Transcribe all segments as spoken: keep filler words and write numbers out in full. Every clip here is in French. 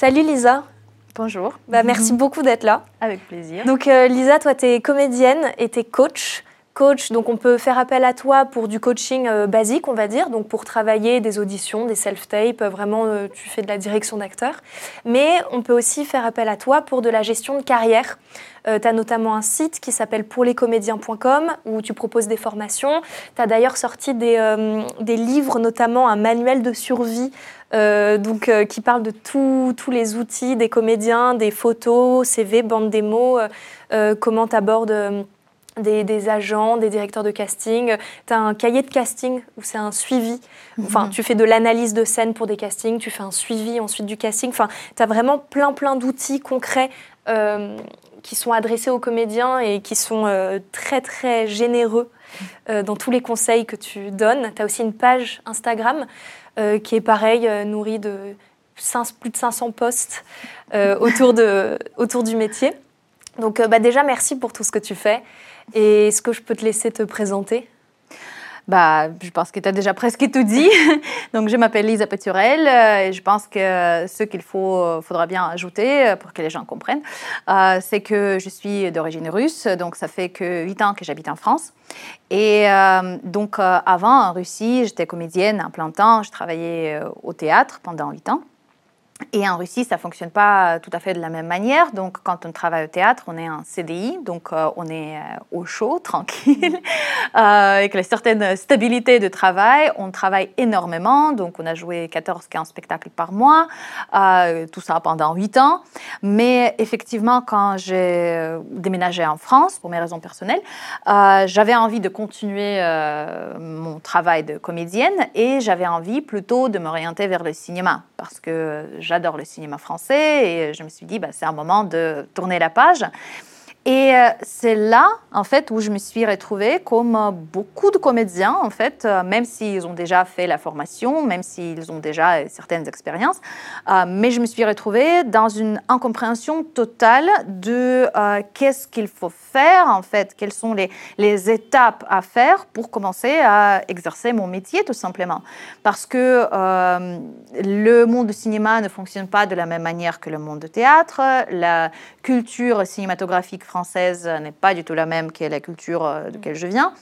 Salut Liza. Bonjour. Bah, merci beaucoup d'être là. Avec plaisir. Donc euh, Liza, toi, tu es comédienne et tu es coach. Coach, donc on peut faire appel à toi pour du coaching euh, basique, on va dire, donc pour travailler des auditions, des self-tapes, vraiment euh, tu fais de la direction d'acteurs. Mais on peut aussi faire appel à toi pour de la gestion de carrière. Euh, tu as notamment un site qui s'appelle pour les comédiens point com où tu proposes des formations. Tu as d'ailleurs sorti des, euh, des livres, notamment un manuel de survie euh, donc, euh, qui parle de tout, tous les outils des comédiens, des photos, C V, bande démo, euh, euh, comment tu abordes... Euh, Des, des agents, des directeurs de casting. Tu as un cahier de casting où c'est un suivi. Enfin, mmh. tu fais de l'analyse de scène pour des castings, tu fais un suivi ensuite du casting. Enfin, tu as vraiment plein, plein d'outils concrets euh, qui sont adressés aux comédiens et qui sont euh, très, très généreux euh, dans tous les conseils que tu donnes. Tu as aussi une page Instagram euh, qui est pareil, euh, nourrie de cinq, plus de cinq cents posts euh, autour, de, autour du métier. Donc euh, bah, déjà, merci pour tout ce que tu fais. Et est-ce que je peux te laisser te présenter ? Bah, je pense que tu as déjà presque tout dit. Donc, je m'appelle Liza Paturel euh, et je pense que ce qu'il faut, faudra bien ajouter pour que les gens comprennent, euh, c'est que je suis d'origine russe. Donc, ça fait que huit ans que j'habite en France. Et euh, donc, euh, avant, en Russie, j'étais comédienne à plein temps. Je travaillais au théâtre pendant huit ans. Et en Russie, ça ne fonctionne pas tout à fait de la même manière. Donc, quand on travaille au théâtre, on est en C D I, donc euh, on est euh, au chaud, tranquille, euh, avec une certaine stabilité de travail. On travaille énormément, donc on a joué quatorze quinze spectacles par mois, euh, tout ça pendant huit ans. Mais effectivement, quand j'ai déménagé en France, pour mes raisons personnelles, euh, j'avais envie de continuer euh, mon travail de comédienne et j'avais envie plutôt de m'orienter vers le cinéma, parce que j'adore le cinéma français et je me suis dit, bah, c'est un moment de tourner la page. Et c'est là, en fait, où je me suis retrouvée comme beaucoup de comédiens, en fait, même s'ils ont déjà fait la formation, même s'ils ont déjà certaines expériences, euh, mais je me suis retrouvée dans une incompréhension totale de euh, qu'est-ce qu'il faut faire, en fait, quelles sont les, les étapes à faire pour commencer à exercer mon métier, tout simplement. Parce que euh, le monde du cinéma ne fonctionne pas de la même manière que le monde du théâtre, la culture cinématographique française française n'est pas du tout la même que la culture de laquelle je viens.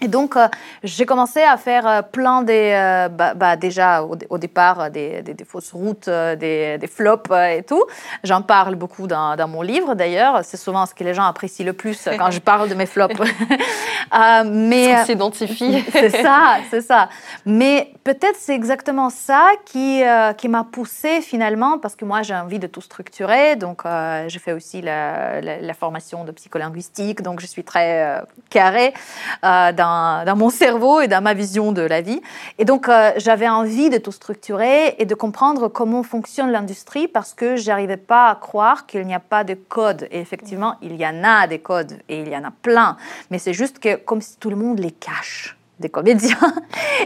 Et donc, euh, j'ai commencé à faire euh, plein des... Euh, bah, bah, déjà, au, au départ, des, des, des fausses routes, euh, des, des flops euh, et tout. J'en parle beaucoup dans, dans mon livre, d'ailleurs. C'est souvent ce que les gens apprécient le plus quand je parle de mes flops. euh, mais, on s'identifie. c'est ça, c'est ça. Mais peut-être c'est exactement ça qui, euh, qui m'a poussée, finalement, parce que moi, j'ai envie de tout structurer. Donc, euh, j'ai fait aussi la, la, la formation de psycholinguistique. Donc, je suis très euh, carrée euh, dans Dans, dans mon cerveau et dans ma vision de la vie. Et donc, euh, j'avais envie de tout structurer et de comprendre comment fonctionne l'industrie parce que je n'arrivais pas à croire qu'il n'y a pas de codes. Et effectivement, il y en a des codes et il y en a plein. Mais c'est juste que comme si tout le monde les cache, des comédiens.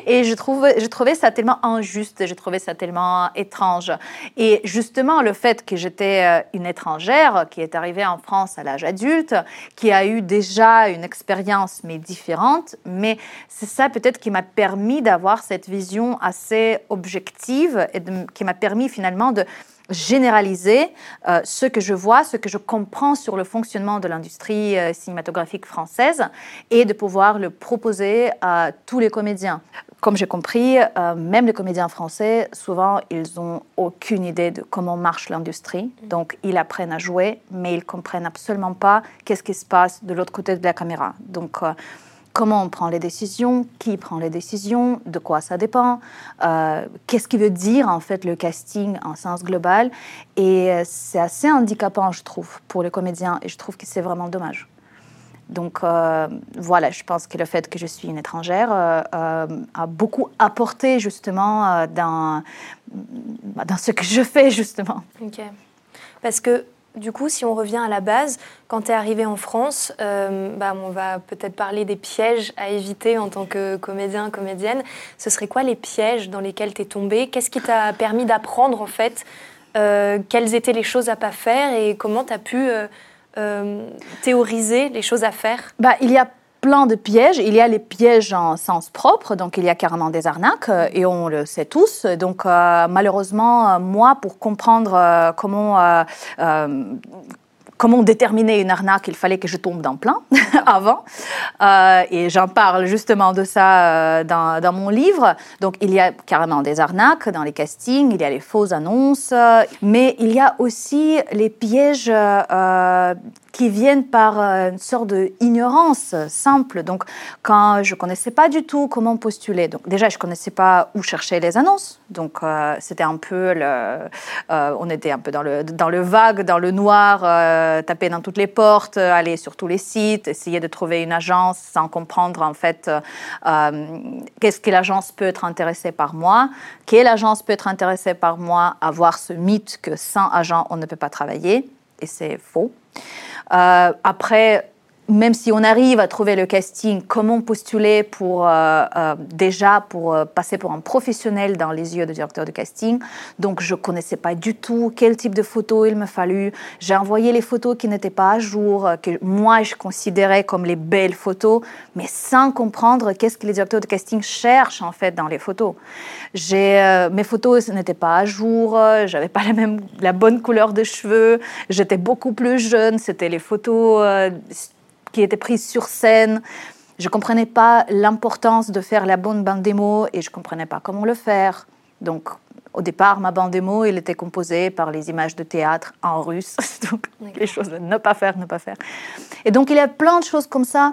Et je trouvais, je trouvais ça tellement injuste, je trouvais ça tellement étrange. Et justement, le fait que j'étais une étrangère qui est arrivée en France à l'âge adulte, qui a eu déjà une expérience, mais différente, mais c'est ça peut-être qui m'a permis d'avoir cette vision assez objective et de, qui m'a permis finalement de généraliser euh, ce que je vois, ce que je comprends sur le fonctionnement de l'industrie euh, cinématographique française et de pouvoir le proposer à tous les comédiens. Comme j'ai compris, euh, même les comédiens français, souvent, ils n'ont aucune idée de comment marche l'industrie. Donc, ils apprennent à jouer, mais ils ne comprennent absolument pas qu'est-ce qui se passe de l'autre côté de la caméra. Donc, euh, comment on prend les décisions, qui prend les décisions, de quoi ça dépend, euh, qu'est-ce qui veut dire en fait le casting en sens global. Et c'est assez handicapant, je trouve, pour les comédiens et je trouve que c'est vraiment dommage. Donc euh, voilà, je pense que le fait que je suis une étrangère euh, euh, a beaucoup apporté justement euh, dans, dans ce que je fais justement. Ok. Parce que du coup, si on revient à la base, quand tu es arrivée en France, euh, bah, on va peut-être parler des pièges à éviter en tant que comédien, comédienne. Ce serait quoi les pièges dans lesquels tu es tombée ? Qu'est-ce qui t'a permis d'apprendre en fait euh, quelles étaient les choses à pas faire et comment tu as pu euh, euh, théoriser les choses à faire ? Bah, il y a plein de pièges. Il y a les pièges en sens propre, donc il y a carrément des arnaques, et on le sait tous. Donc euh, malheureusement, moi, pour comprendre euh, comment... Euh, euh, Comment déterminer une arnaque, il fallait que je tombe dans plein avant. Euh, et j'en parle justement de ça euh, dans, dans mon livre. Donc, il y a carrément des arnaques dans les castings, il y a les fausses annonces. Euh, mais il y a aussi les pièges euh, qui viennent par une sorte d'ignorance simple. Donc, quand je ne connaissais pas du tout comment postuler. Donc, déjà, je ne connaissais pas où chercher les annonces. Donc, euh, c'était un peu... Le, euh, on était un peu dans le, dans le vague, dans le noir... Euh, taper dans toutes les portes, aller sur tous les sites, essayer de trouver une agence sans comprendre en fait euh, qu'est-ce que l'agence peut être intéressée par moi, quelle agence peut être intéressée par moi, avoir ce mythe que sans agent on ne peut pas travailler, et c'est faux. Euh, après, même si on arrive à trouver le casting, comment postuler pour euh, euh, déjà pour euh, passer pour un professionnel dans les yeux du directeur de casting. Donc je connaissais pas du tout quel type de photos il me fallut. J'ai envoyé les photos qui n'étaient pas à jour, que moi je considérais comme les belles photos, mais sans comprendre qu'est-ce que les directeurs de casting cherchent en fait dans les photos. J'ai euh, mes photos n'étaient pas à jour, j'avais pas la même la bonne couleur de cheveux, j'étais beaucoup plus jeune, c'était les photos euh, qui était prise sur scène. Je ne comprenais pas l'importance de faire la bonne bande démo et je ne comprenais pas comment le faire. Donc, au départ, ma bande démo, elle était composée par les images de théâtre en russe. Donc, les choses de ne pas faire, ne pas faire. Et donc, il y a plein de choses comme ça.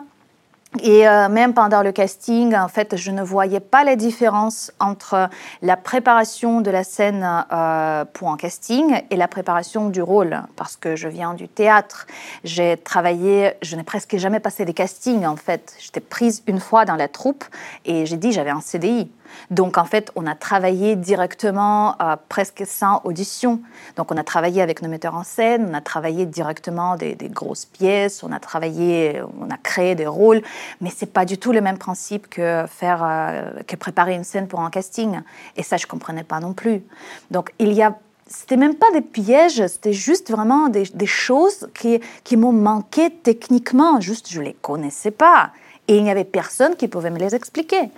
Et euh, même pendant le casting, en fait, je ne voyais pas la différence entre la préparation de la scène euh, pour un casting et la préparation du rôle, parce que je viens du théâtre. J'ai travaillé, je n'ai presque jamais passé des castings, en fait. J'étais prise une fois dans la troupe et j'ai dit j'avais un C D I. Donc, en fait, on a travaillé directement, euh, presque sans audition. Donc, on a travaillé avec nos metteurs en scène, on a travaillé directement des, des grosses pièces, on a travaillé, on a créé des rôles, mais c'est pas du tout le même principe que faire, euh, que préparer une scène pour un casting. Et ça, je comprenais pas non plus. Donc, il y a C'était même pas des pièges, c'était juste vraiment des, des choses qui, qui m'ont manqué techniquement. Juste, je les connaissais pas. Et il n'y avait personne qui pouvait me les expliquer.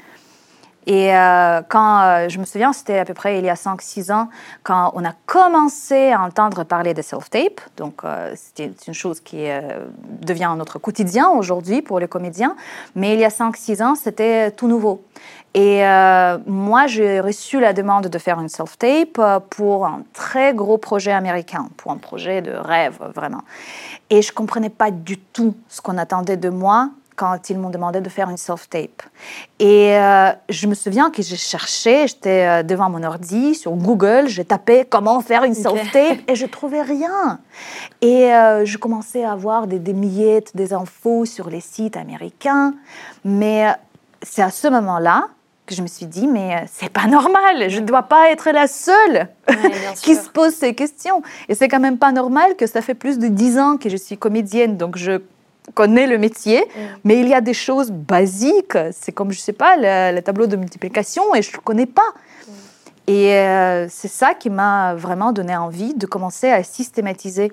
Et euh, quand, euh, je me souviens, c'était à peu près il y a cinq six ans, quand on a commencé à entendre parler des self-tapes, donc euh, c'était une chose qui euh, devient notre quotidien aujourd'hui pour les comédiens, mais il y a cinq six ans, c'était tout nouveau. Et euh, moi, j'ai reçu la demande de faire une self-tape pour un très gros projet américain, pour un projet de rêve, vraiment. Et je ne comprenais pas du tout ce qu'on attendait de moi, quand ils m'ont demandé de faire une self-tape. Et euh, je me souviens que j'ai cherché, j'étais devant mon ordi, sur Google, j'ai tapé « comment faire une self-tape » et je ne trouvais rien. Et euh, je commençais à avoir des, des miettes, des infos sur les sites américains. Mais c'est à ce moment-là que je me suis dit « mais c'est pas normal, je ne dois pas être la seule ouais, qui se pose ces questions ». Et c'est quand même pas normal que ça fait plus de dix ans que je suis comédienne, donc je... connaît le métier, mmh. mais il y a des choses basiques, c'est comme, je ne sais pas, le, le tableau de multiplication, et je ne le connais pas. Mmh. Et euh, c'est ça qui m'a vraiment donné envie de commencer à systématiser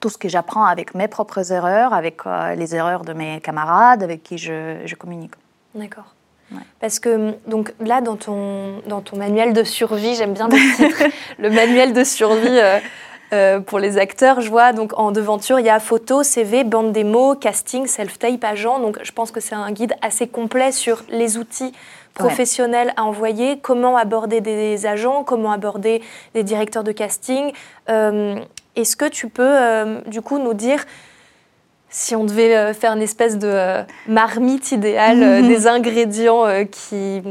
tout ce que j'apprends avec mes propres erreurs, avec euh, les erreurs de mes camarades avec qui je, je communique. D'accord. Ouais. Parce que donc là, dans ton, dans ton manuel de survie, j'aime bien le titre, le manuel de survie... Euh, Euh, pour les acteurs, je vois, donc en devanture, il y a photo, C V, bande démo, casting, self-tape, agent. Donc, je pense que c'est un guide assez complet sur les outils professionnels ouais. à envoyer, comment aborder des agents, comment aborder des directeurs de casting. Euh, est-ce que tu peux, euh, du coup, nous dire... Si on devait euh, faire une espèce de euh, marmite idéale, euh, des ingrédients euh, qui,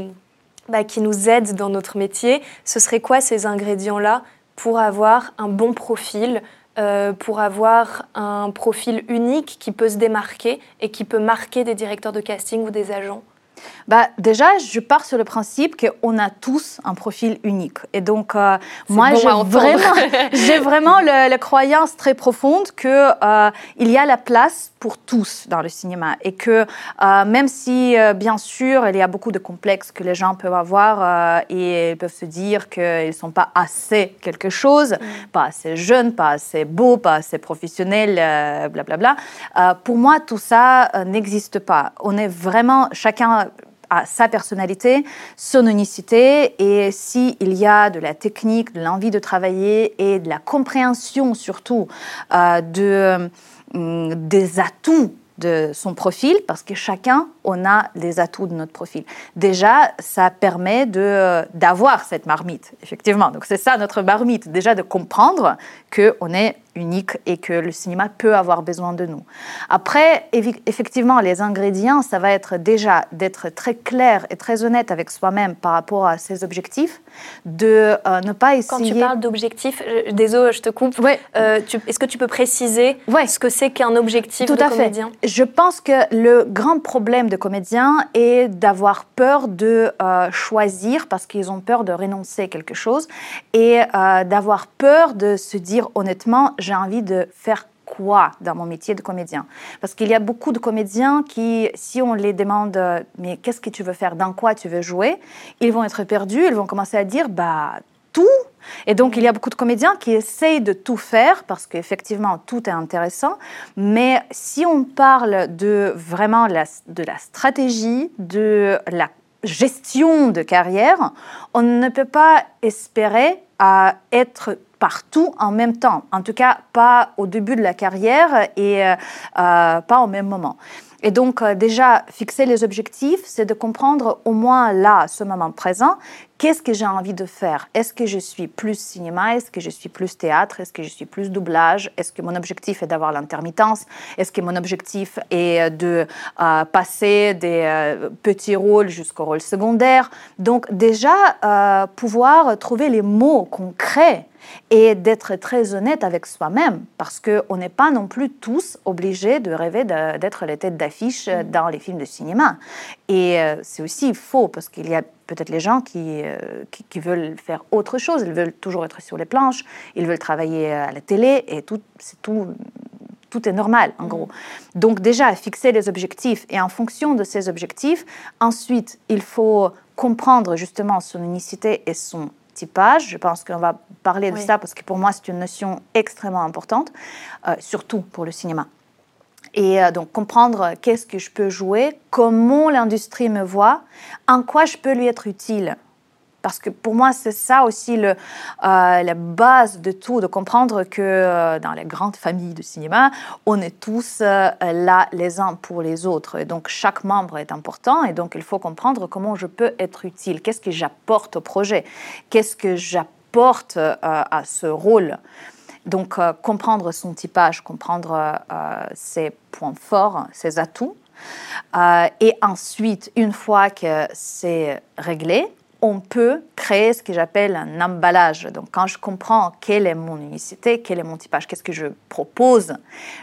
bah, qui nous aident dans notre métier, ce serait quoi ces ingrédients-là ? Pour avoir un bon profil, euh, pour avoir un profil unique qui peut se démarquer et qui peut marquer des directeurs de casting ou des agents ? Bah, déjà, je pars sur le principe qu'on a tous un profil unique. Et donc, euh, moi, bon j'ai, vraiment, j'ai vraiment le, la croyance très profonde qu'il euh, y a la place pour tous dans le cinéma. Et que euh, même si, euh, bien sûr, il y a beaucoup de complexes que les gens peuvent avoir euh, et ils peuvent se dire qu'ils ne sont pas assez quelque chose, mmh. pas assez jeunes, pas assez beaux, pas assez professionnels, euh, blablabla. Euh, pour moi, tout ça euh, n'existe pas. On est vraiment, chacun... à sa personnalité, son unicité, et s'il y a de la technique, de l'envie de travailler et de la compréhension surtout euh, de, euh, des atouts de son profil, parce que chacun, on a les atouts de notre profil. Déjà, ça permet de, d'avoir cette marmite, effectivement. Donc c'est ça notre marmite, déjà de comprendre qu'on est unique et que le cinéma peut avoir besoin de nous. Après, effectivement, les ingrédients, ça va être déjà d'être très clair et très honnête avec soi-même par rapport à ses objectifs, de euh, ne pas essayer... Quand tu parles d'objectifs, je, désolé, je te coupe, ouais. euh, tu, est-ce que tu peux préciser ouais. ce que c'est qu'un objectif Tout de comédien ? Tout à fait. Je pense que le grand problème de comédiens est d'avoir peur de euh, choisir parce qu'ils ont peur de renoncer à quelque chose et euh, d'avoir peur de se dire honnêtement, j'ai envie de faire quoi dans mon métier de comédien? Parce qu'il y a beaucoup de comédiens qui, si on les demande « mais qu'est-ce que tu veux faire? Dans quoi tu veux jouer ?», ils vont être perdus, ils vont commencer à dire « bah tout ». Et donc, il y a beaucoup de comédiens qui essayent de tout faire, parce qu'effectivement, tout est intéressant. Mais si on parle de vraiment la, de la stratégie, de la gestion de carrière, on ne peut pas espérer à être partout en même temps. En tout cas, pas au début de la carrière et euh, pas au même moment. Et donc, euh, déjà, fixer les objectifs, c'est de comprendre au moins là, à ce moment présent, qu'est-ce que j'ai envie de faire ? Est-ce que je suis plus cinéma ? Est-ce que je suis plus théâtre ? Est-ce que je suis plus doublage ? Est-ce que mon objectif est d'avoir l'intermittence ? Est-ce que mon objectif est de euh, passer des euh, petits rôles jusqu'aux rôles secondaires ? Donc, déjà, euh, pouvoir trouver les mots concrets et d'être très honnête avec soi-même, parce qu'on n'est pas non plus tous obligés de rêver de, d'être les têtes d'affiche dans les films de cinéma. Et c'est aussi faux, parce qu'il y a peut-être les gens qui, qui, qui veulent faire autre chose, ils veulent toujours être sur les planches, ils veulent travailler à la télé, et tout, c'est tout... Tout est normal, en gros. Donc déjà, fixer les objectifs. Et en fonction de ces objectifs, ensuite, il faut comprendre justement son unicité et son typage. Je pense qu'on va parler de oui. ça, parce que pour moi, c'est une notion extrêmement importante, euh, surtout pour le cinéma. Et euh, donc, comprendre qu'est-ce que je peux jouer, comment l'industrie me voit, en quoi je peux lui être utile. Parce que pour moi, c'est ça aussi le, euh, la base de tout, de comprendre que euh, dans les grandes familles de cinéma, on est tous euh, là les uns pour les autres. Et donc, chaque membre est important. Et donc, il faut comprendre comment je peux être utile. Qu'est-ce que j'apporte au projet ? Qu'est-ce que j'apporte euh, à ce rôle ? Donc, euh, comprendre son typage, comprendre euh, ses points forts, ses atouts. Euh, et ensuite, une fois que c'est réglé, on peut créer ce que j'appelle un emballage. Donc, quand je comprends quelle est mon unicité, quel est mon typage, qu'est-ce que je propose,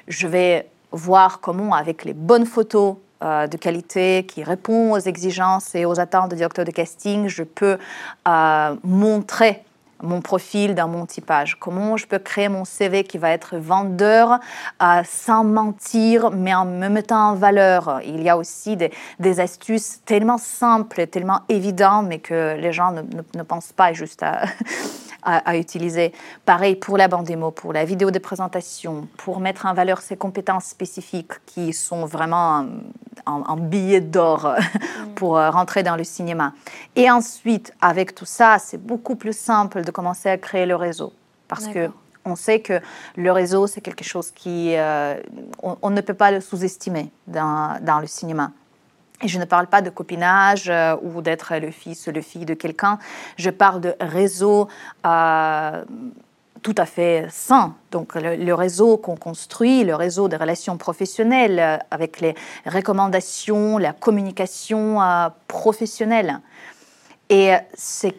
je vais voir comment, avec les bonnes photos euh, de qualité qui répondent aux exigences et aux attentes du directeur de casting, je peux euh, montrer mon profil dans mon typage. Comment je peux créer mon C V qui va être vendeur euh, sans mentir, mais en me mettant en valeur. Il y a aussi des, des astuces tellement simples, et tellement évidentes, mais que les gens ne, ne, ne pensent pas juste à, à, à utiliser. Pareil pour la bande-démo, pour la vidéo de présentation, pour mettre en valeur ses compétences spécifiques qui sont vraiment en, en billet d'or pour euh, rentrer dans le cinéma. Et ensuite, avec tout ça, c'est beaucoup plus simple de commencer à créer le réseau, parce D'accord. que on sait que le réseau, c'est quelque chose qui euh, on, on ne peut pas le sous-estimer dans, dans le cinéma. Et je ne parle pas de copinage euh, ou d'être le fils ou le fille de quelqu'un, je parle de réseau euh, tout à fait sain. Donc le, le réseau qu'on construit, le réseau des relations professionnelles euh, avec les recommandations, la communication euh, professionnelle. Et c'est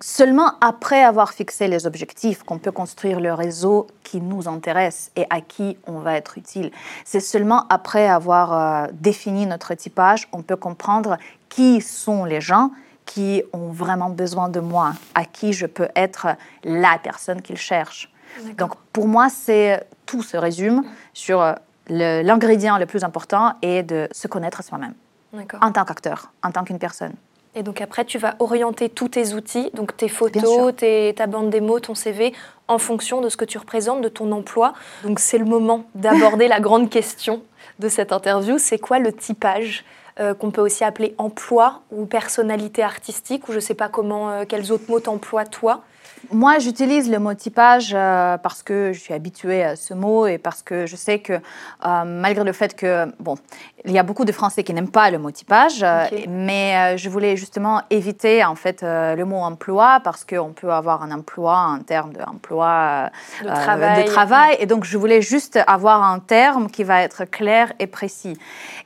seulement après avoir fixé les objectifs qu'on peut construire le réseau qui nous intéresse et à qui on va être utile. C'est seulement après avoir euh, défini notre typage, on peut comprendre qui sont les gens qui ont vraiment besoin de moi, à qui je peux être la personne qu'ils cherchent. D'accord. Donc pour moi, c'est, tout se résume sur le, l'ingrédient le plus important est de se connaître soi-même. D'accord. En tant qu'acteur, en tant qu'une personne. Et donc après, tu vas orienter tous tes outils, donc tes photos, tes, ta bande démo, ton C V, en fonction de ce que tu représentes, de ton emploi. Donc c'est le moment d'aborder la grande question de cette interview. C'est quoi le typage, euh, qu'on peut aussi appeler emploi ou personnalité artistique, ou je ne sais pas comment, euh, quels autres mots t'emploies toi? Moi, j'utilise le mot typage euh, parce que je suis habituée à ce mot et parce que je sais que, euh, malgré le fait que, bon, il y a beaucoup de Français qui n'aiment pas le mot typage, okay. euh, mais euh, je voulais justement éviter, en fait, euh, le mot emploi parce qu'on peut avoir un emploi, un terme d'emploi, euh, de travail. De travail ouais. Et donc, je voulais juste avoir un terme qui va être clair et précis.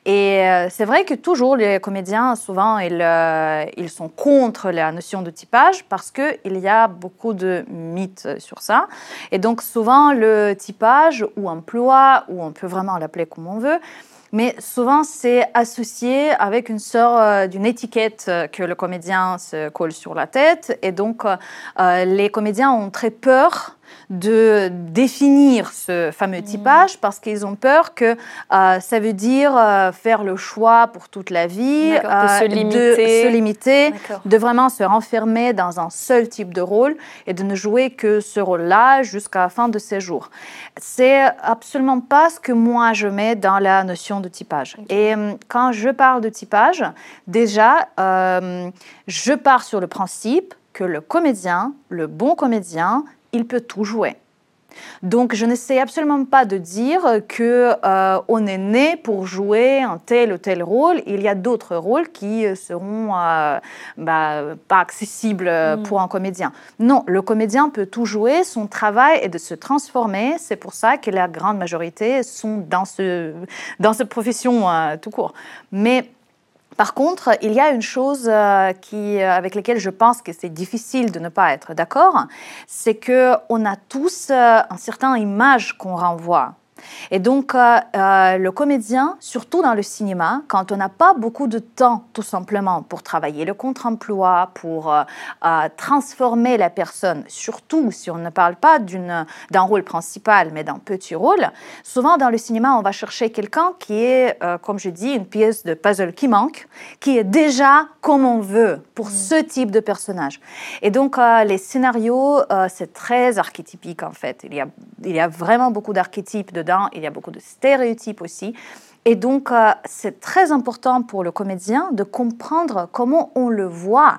Et euh, c'est vrai que toujours, les comédiens, souvent, ils, euh, ils sont contre la notion de typage parce qu'il y a beaucoup de mythes sur ça. Et donc, souvent, le typage ou emploi, ou on peut vraiment l'appeler comme on veut, mais souvent, c'est associé avec une sorte d'une étiquette que le comédien se colle sur la tête. Et donc, euh, les comédiens ont très peur de définir ce fameux typage parce qu'ils ont peur que euh, ça veut dire euh, faire le choix pour toute la vie, euh, de se limiter, de, se limiter de vraiment se renfermer dans un seul type de rôle et de ne jouer que ce rôle-là jusqu'à la fin de ses jours. C'est absolument pas ce que moi je mets dans la notion de typage. Okay. Et euh, quand je parle de typage, déjà, euh, je pars sur le principe que le comédien, le bon comédien, il peut tout jouer. Donc, je n'essaie absolument pas de dire que euh, on est né pour jouer un tel ou tel rôle. Il y a d'autres rôles qui seront euh, bah, pas accessibles mmh. pour un comédien. Non, le comédien peut tout jouer. Son travail est de se transformer. C'est pour ça que la grande majorité sont dans ce dans cette profession euh, tout court. Mais par contre, il y a une chose euh, qui, euh, avec laquelle je pense que c'est difficile de ne pas être d'accord, c'est qu'on a tous euh, une certaine image qu'on renvoie. Et donc, euh, euh, le comédien, surtout dans le cinéma, quand on n'a pas beaucoup de temps, tout simplement, pour travailler le contre-emploi, pour euh, euh, transformer la personne, surtout si on ne parle pas d'une, d'un rôle principal, mais d'un petit rôle, souvent dans le cinéma, on va chercher quelqu'un qui est, euh, comme je dis, une pièce de puzzle qui manque, qui est déjà comme on veut pour mmh. ce type de personnage. Et donc, euh, les scénarios, euh, c'est très archétypique, en fait. Il y a, il y a vraiment beaucoup d'archétypes dedans. Il y a beaucoup de stéréotypes aussi. Et donc, euh, c'est très important pour le comédien de comprendre comment on le voit,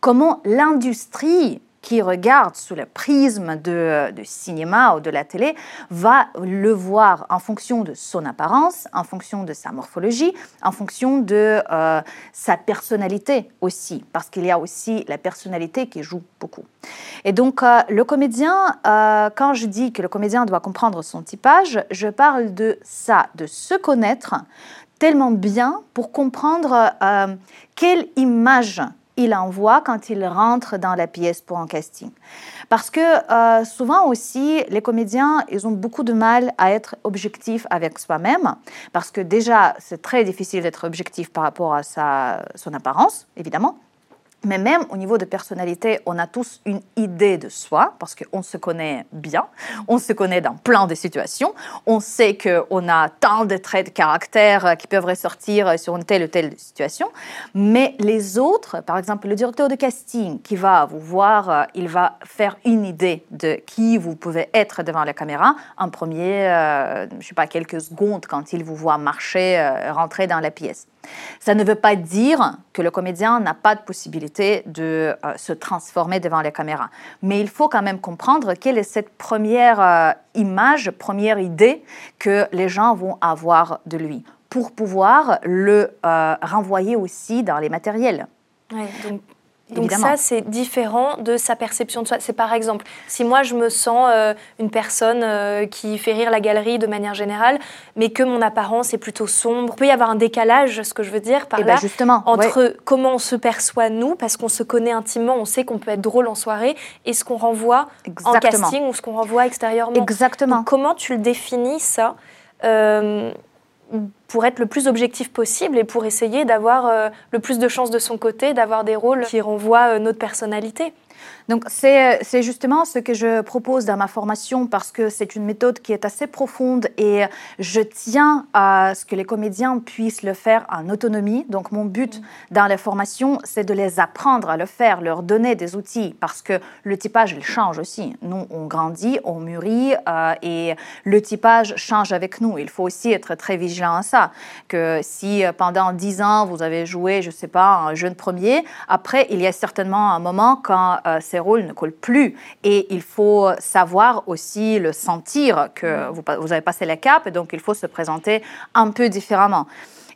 comment l'industrie qui regarde sous le prisme de, de cinéma ou de la télé va le voir en fonction de son apparence, en fonction de sa morphologie, en fonction de euh, sa personnalité aussi, parce qu'il y a aussi la personnalité qui joue beaucoup. Et donc, euh, le comédien, euh, quand je dis que le comédien doit comprendre son typage, je parle de ça, de se connaître tellement bien pour comprendre euh, quelle image il envoie quand il rentre dans la pièce pour un casting. Parce que euh, souvent aussi, les comédiens, ils ont beaucoup de mal à être objectifs avec soi-même, parce que déjà, c'est très difficile d'être objectif par rapport à sa, son apparence, évidemment. Mais même au niveau de personnalité, on a tous une idée de soi, parce qu'on se connaît bien, on se connaît dans plein de situations, on sait qu'on a tant de traits de caractère qui peuvent ressortir sur une telle ou telle situation, mais les autres, par exemple le directeur de casting qui va vous voir, il va faire une idée de qui vous pouvez être devant la caméra en premier, euh, je ne sais pas, quelques secondes quand il vous voit marcher, euh, rentrer dans la pièce. Ça ne veut pas dire que le comédien n'a pas de possibilité de euh, se transformer devant les caméras. Mais il faut quand même comprendre quelle est cette première euh, image, première idée que les gens vont avoir de lui pour pouvoir le euh, renvoyer aussi dans les matériels. Ouais, donc... Donc évidemment. Ça, c'est différent de sa perception de soi. C'est par exemple, si moi je me sens euh, une personne euh, qui fait rire la galerie de manière générale, mais que mon apparence est plutôt sombre, il peut y avoir un décalage, ce que je veux dire par et là, ben justement, entre ouais. comment on se perçoit nous, parce qu'on se connaît intimement, on sait qu'on peut être drôle en soirée, et ce qu'on renvoie Exactement. En casting ou ce qu'on renvoie extérieurement. Exactement. Donc, comment tu le définis ça euh, pour être le plus objectif possible et pour essayer d'avoir euh, le plus de chances de son côté, d'avoir des rôles qui renvoient euh, notre personnalité. Donc c'est, c'est justement ce que je propose dans ma formation parce que c'est une méthode qui est assez profonde et je tiens à ce que les comédiens puissent le faire en autonomie. Donc mon but mmh. dans la formation, c'est de les apprendre à le faire, leur donner des outils parce que le typage, il change aussi. Nous, on grandit, on mûrit euh, et le typage change avec nous. Il faut aussi être très vigilant à ça. Que si pendant dix ans, vous avez joué, je ne sais pas, un jeune premier, après, il y a certainement un moment quand euh, ces rôles ne collent plus. Et il faut savoir aussi le sentir que vous, vous avez passé la cape, et donc il faut se présenter un peu différemment.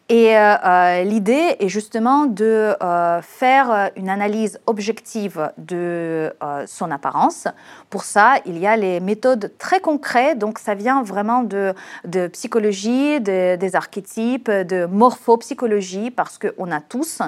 Et euh, l'idée est justement de euh, faire une analyse objective de euh, son apparence. Pour ça, il y a les méthodes très concrètes, donc ça vient vraiment de, de psychologie, de, des archétypes, de morphopsychologie, parce qu'on a tous,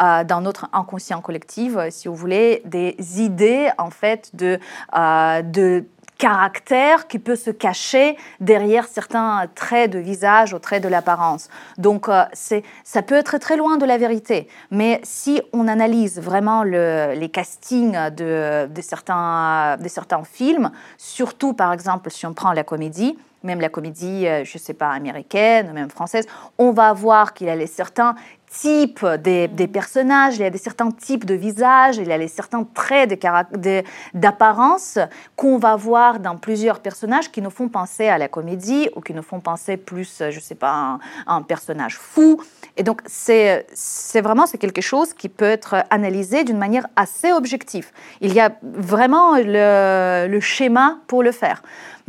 euh, dans notre inconscient collectif, si vous voulez, des idées en fait de... Euh, de caractère qui peut se cacher derrière certains traits de visage ou traits de l'apparence. Donc, euh, c'est, ça peut être très loin de la vérité. Mais si on analyse vraiment le, les castings de, de, certains, de certains films, surtout, par exemple, si on prend la comédie, même la comédie, je ne sais pas, américaine, même française, on va voir qu'il y a les certains types des, des personnages, il y a des certains types de visages, il y a les certains traits de caract- de, d'apparence qu'on va voir dans plusieurs personnages qui nous font penser à la comédie ou qui nous font penser plus, je ne sais pas, à un, un personnage fou. Et donc, c'est, c'est vraiment c'est quelque chose qui peut être analysé d'une manière assez objective. Il y a vraiment le, le schéma pour le faire.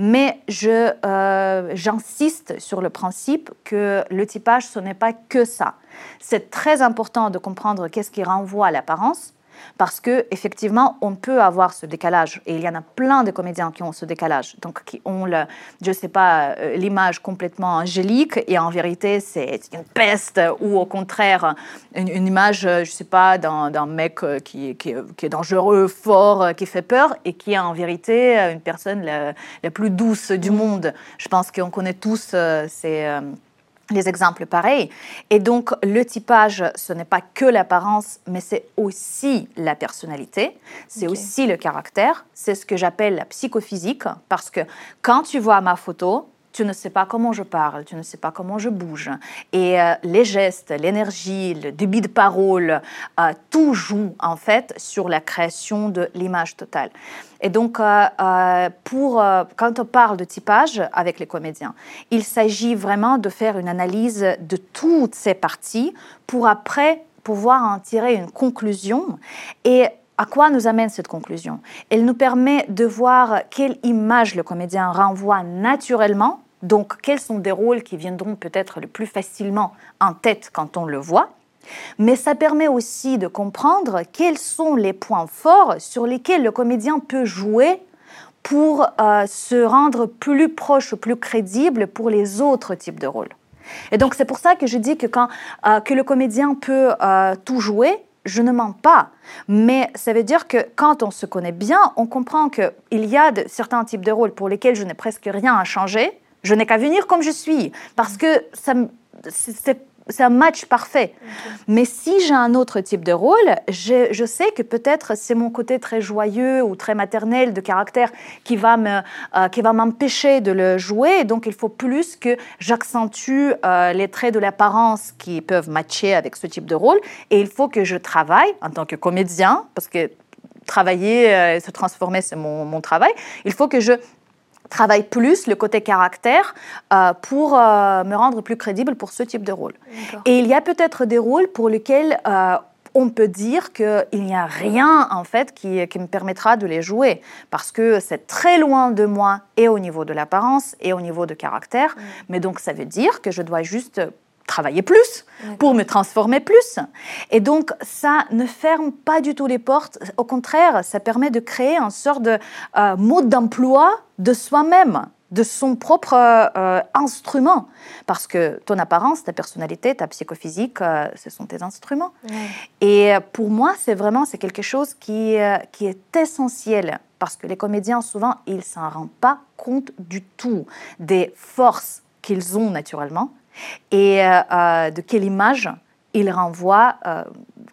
Mais je, euh, j'insiste sur le principe que le typage, ce n'est pas que ça. C'est très important de comprendre qu'est-ce qui renvoie à l'apparence, parce qu'effectivement, on peut avoir ce décalage. Et il y en a plein de comédiens qui ont ce décalage, donc qui ont, le, je sais pas, l'image complètement angélique, et en vérité, c'est une peste, ou au contraire, une, une image, je sais pas, d'un, d'un mec qui, qui, qui est dangereux, fort, qui fait peur, et qui est en vérité une personne la, la plus douce du monde. Je pense qu'on connaît tous ces... les exemples pareils. Et donc, le typage, ce n'est pas que l'apparence, mais c'est aussi la personnalité, c'est okay. aussi le caractère, c'est ce que j'appelle la psychophysique, parce que quand tu vois ma photo, tu ne sais pas comment je parle, tu ne sais pas comment je bouge. Et euh, les gestes, l'énergie, le débit de parole, euh, tout joue en fait sur la création de l'image totale. Et donc, euh, euh, pour, euh, quand on parle de typage avec les comédiens, il s'agit vraiment de faire une analyse de toutes ces parties pour après pouvoir en tirer une conclusion. Et à quoi nous amène cette conclusion? Elle nous permet de voir quelle image le comédien renvoie naturellement, donc quels sont des rôles qui viendront peut-être le plus facilement en tête quand on le voit, mais ça permet aussi de comprendre quels sont les points forts sur lesquels le comédien peut jouer pour euh, se rendre plus proche, plus crédible pour les autres types de rôles. Et donc c'est pour ça que je dis que, quand, euh, que le comédien peut euh, tout jouer. Je ne mens pas, mais ça veut dire que quand on se connaît bien, on comprend qu'il y a de, certains types de rôles pour lesquels je n'ai presque rien à changer, je n'ai qu'à venir comme je suis, parce que ça, c'est, c'est un match parfait. Okay. Mais si j'ai un autre type de rôle, je, je sais que peut-être c'est mon côté très joyeux ou très maternel de caractère qui va, me, euh, qui va m'empêcher de le jouer, donc il faut plus que j'accentue euh, les traits de l'apparence qui peuvent matcher avec ce type de rôle, et il faut que je travaille en tant que comédien, parce que travailler euh, se transformer, c'est mon, mon travail, il faut que je... travaille plus le côté caractère euh, pour euh, me rendre plus crédible pour ce type de rôle. D'accord. Et il y a peut-être des rôles pour lesquels euh, on peut dire qu'il n'y a rien en fait qui, qui me permettra de les jouer, parce que c'est très loin de moi et au niveau de l'apparence et au niveau de caractère, mmh. mais donc ça veut dire que je dois juste travailler plus, d'accord, pour me transformer plus. Et donc, ça ne ferme pas du tout les portes. Au contraire, ça permet de créer une sorte de euh, mode d'emploi de soi-même, de son propre euh, instrument. Parce que ton apparence, ta personnalité, ta psychophysique, euh, ce sont tes instruments. Ouais. Et pour moi, c'est vraiment c'est quelque chose qui, euh, qui est essentiel. Parce que les comédiens, souvent, ils ne s'en rendent pas compte du tout des forces qu'ils ont naturellement et euh, de quelle image ils renvoient euh,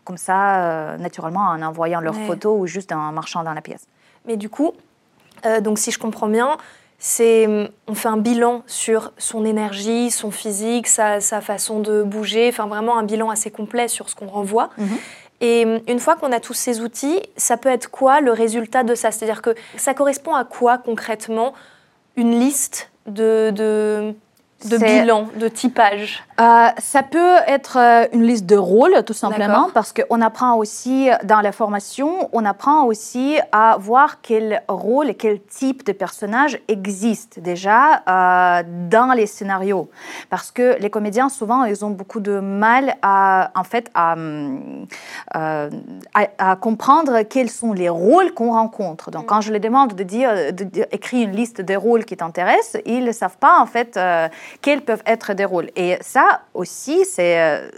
comme ça, euh, naturellement, en envoyant leurs ouais. photos ou juste en marchant dans la pièce. Mais du coup, euh, donc si je comprends bien, c'est, on fait un bilan sur son énergie, son physique, sa, sa façon de bouger, enfin vraiment un bilan assez complet sur ce qu'on renvoie. Mmh. Et une fois qu'on a tous ces outils, ça peut être quoi le résultat de ça ? C'est-à-dire que ça correspond à quoi concrètement une liste de, de, de bilan, de typage ? Euh, ça peut être une liste de rôles, tout simplement, d'accord, parce qu'on apprend aussi, dans la formation, on apprend aussi à voir quel rôle et quel type de personnage existe déjà euh, dans les scénarios. Parce que les comédiens, souvent, ils ont beaucoup de mal à, en fait, à, euh, à, à comprendre quels sont les rôles qu'on rencontre. Donc, mmh. quand je leur demande de dire, de, de, écrire une liste des rôles qui t'intéressent, ils ne savent pas, en fait, euh, quels peuvent être des rôles. Et ça, aussi, c'est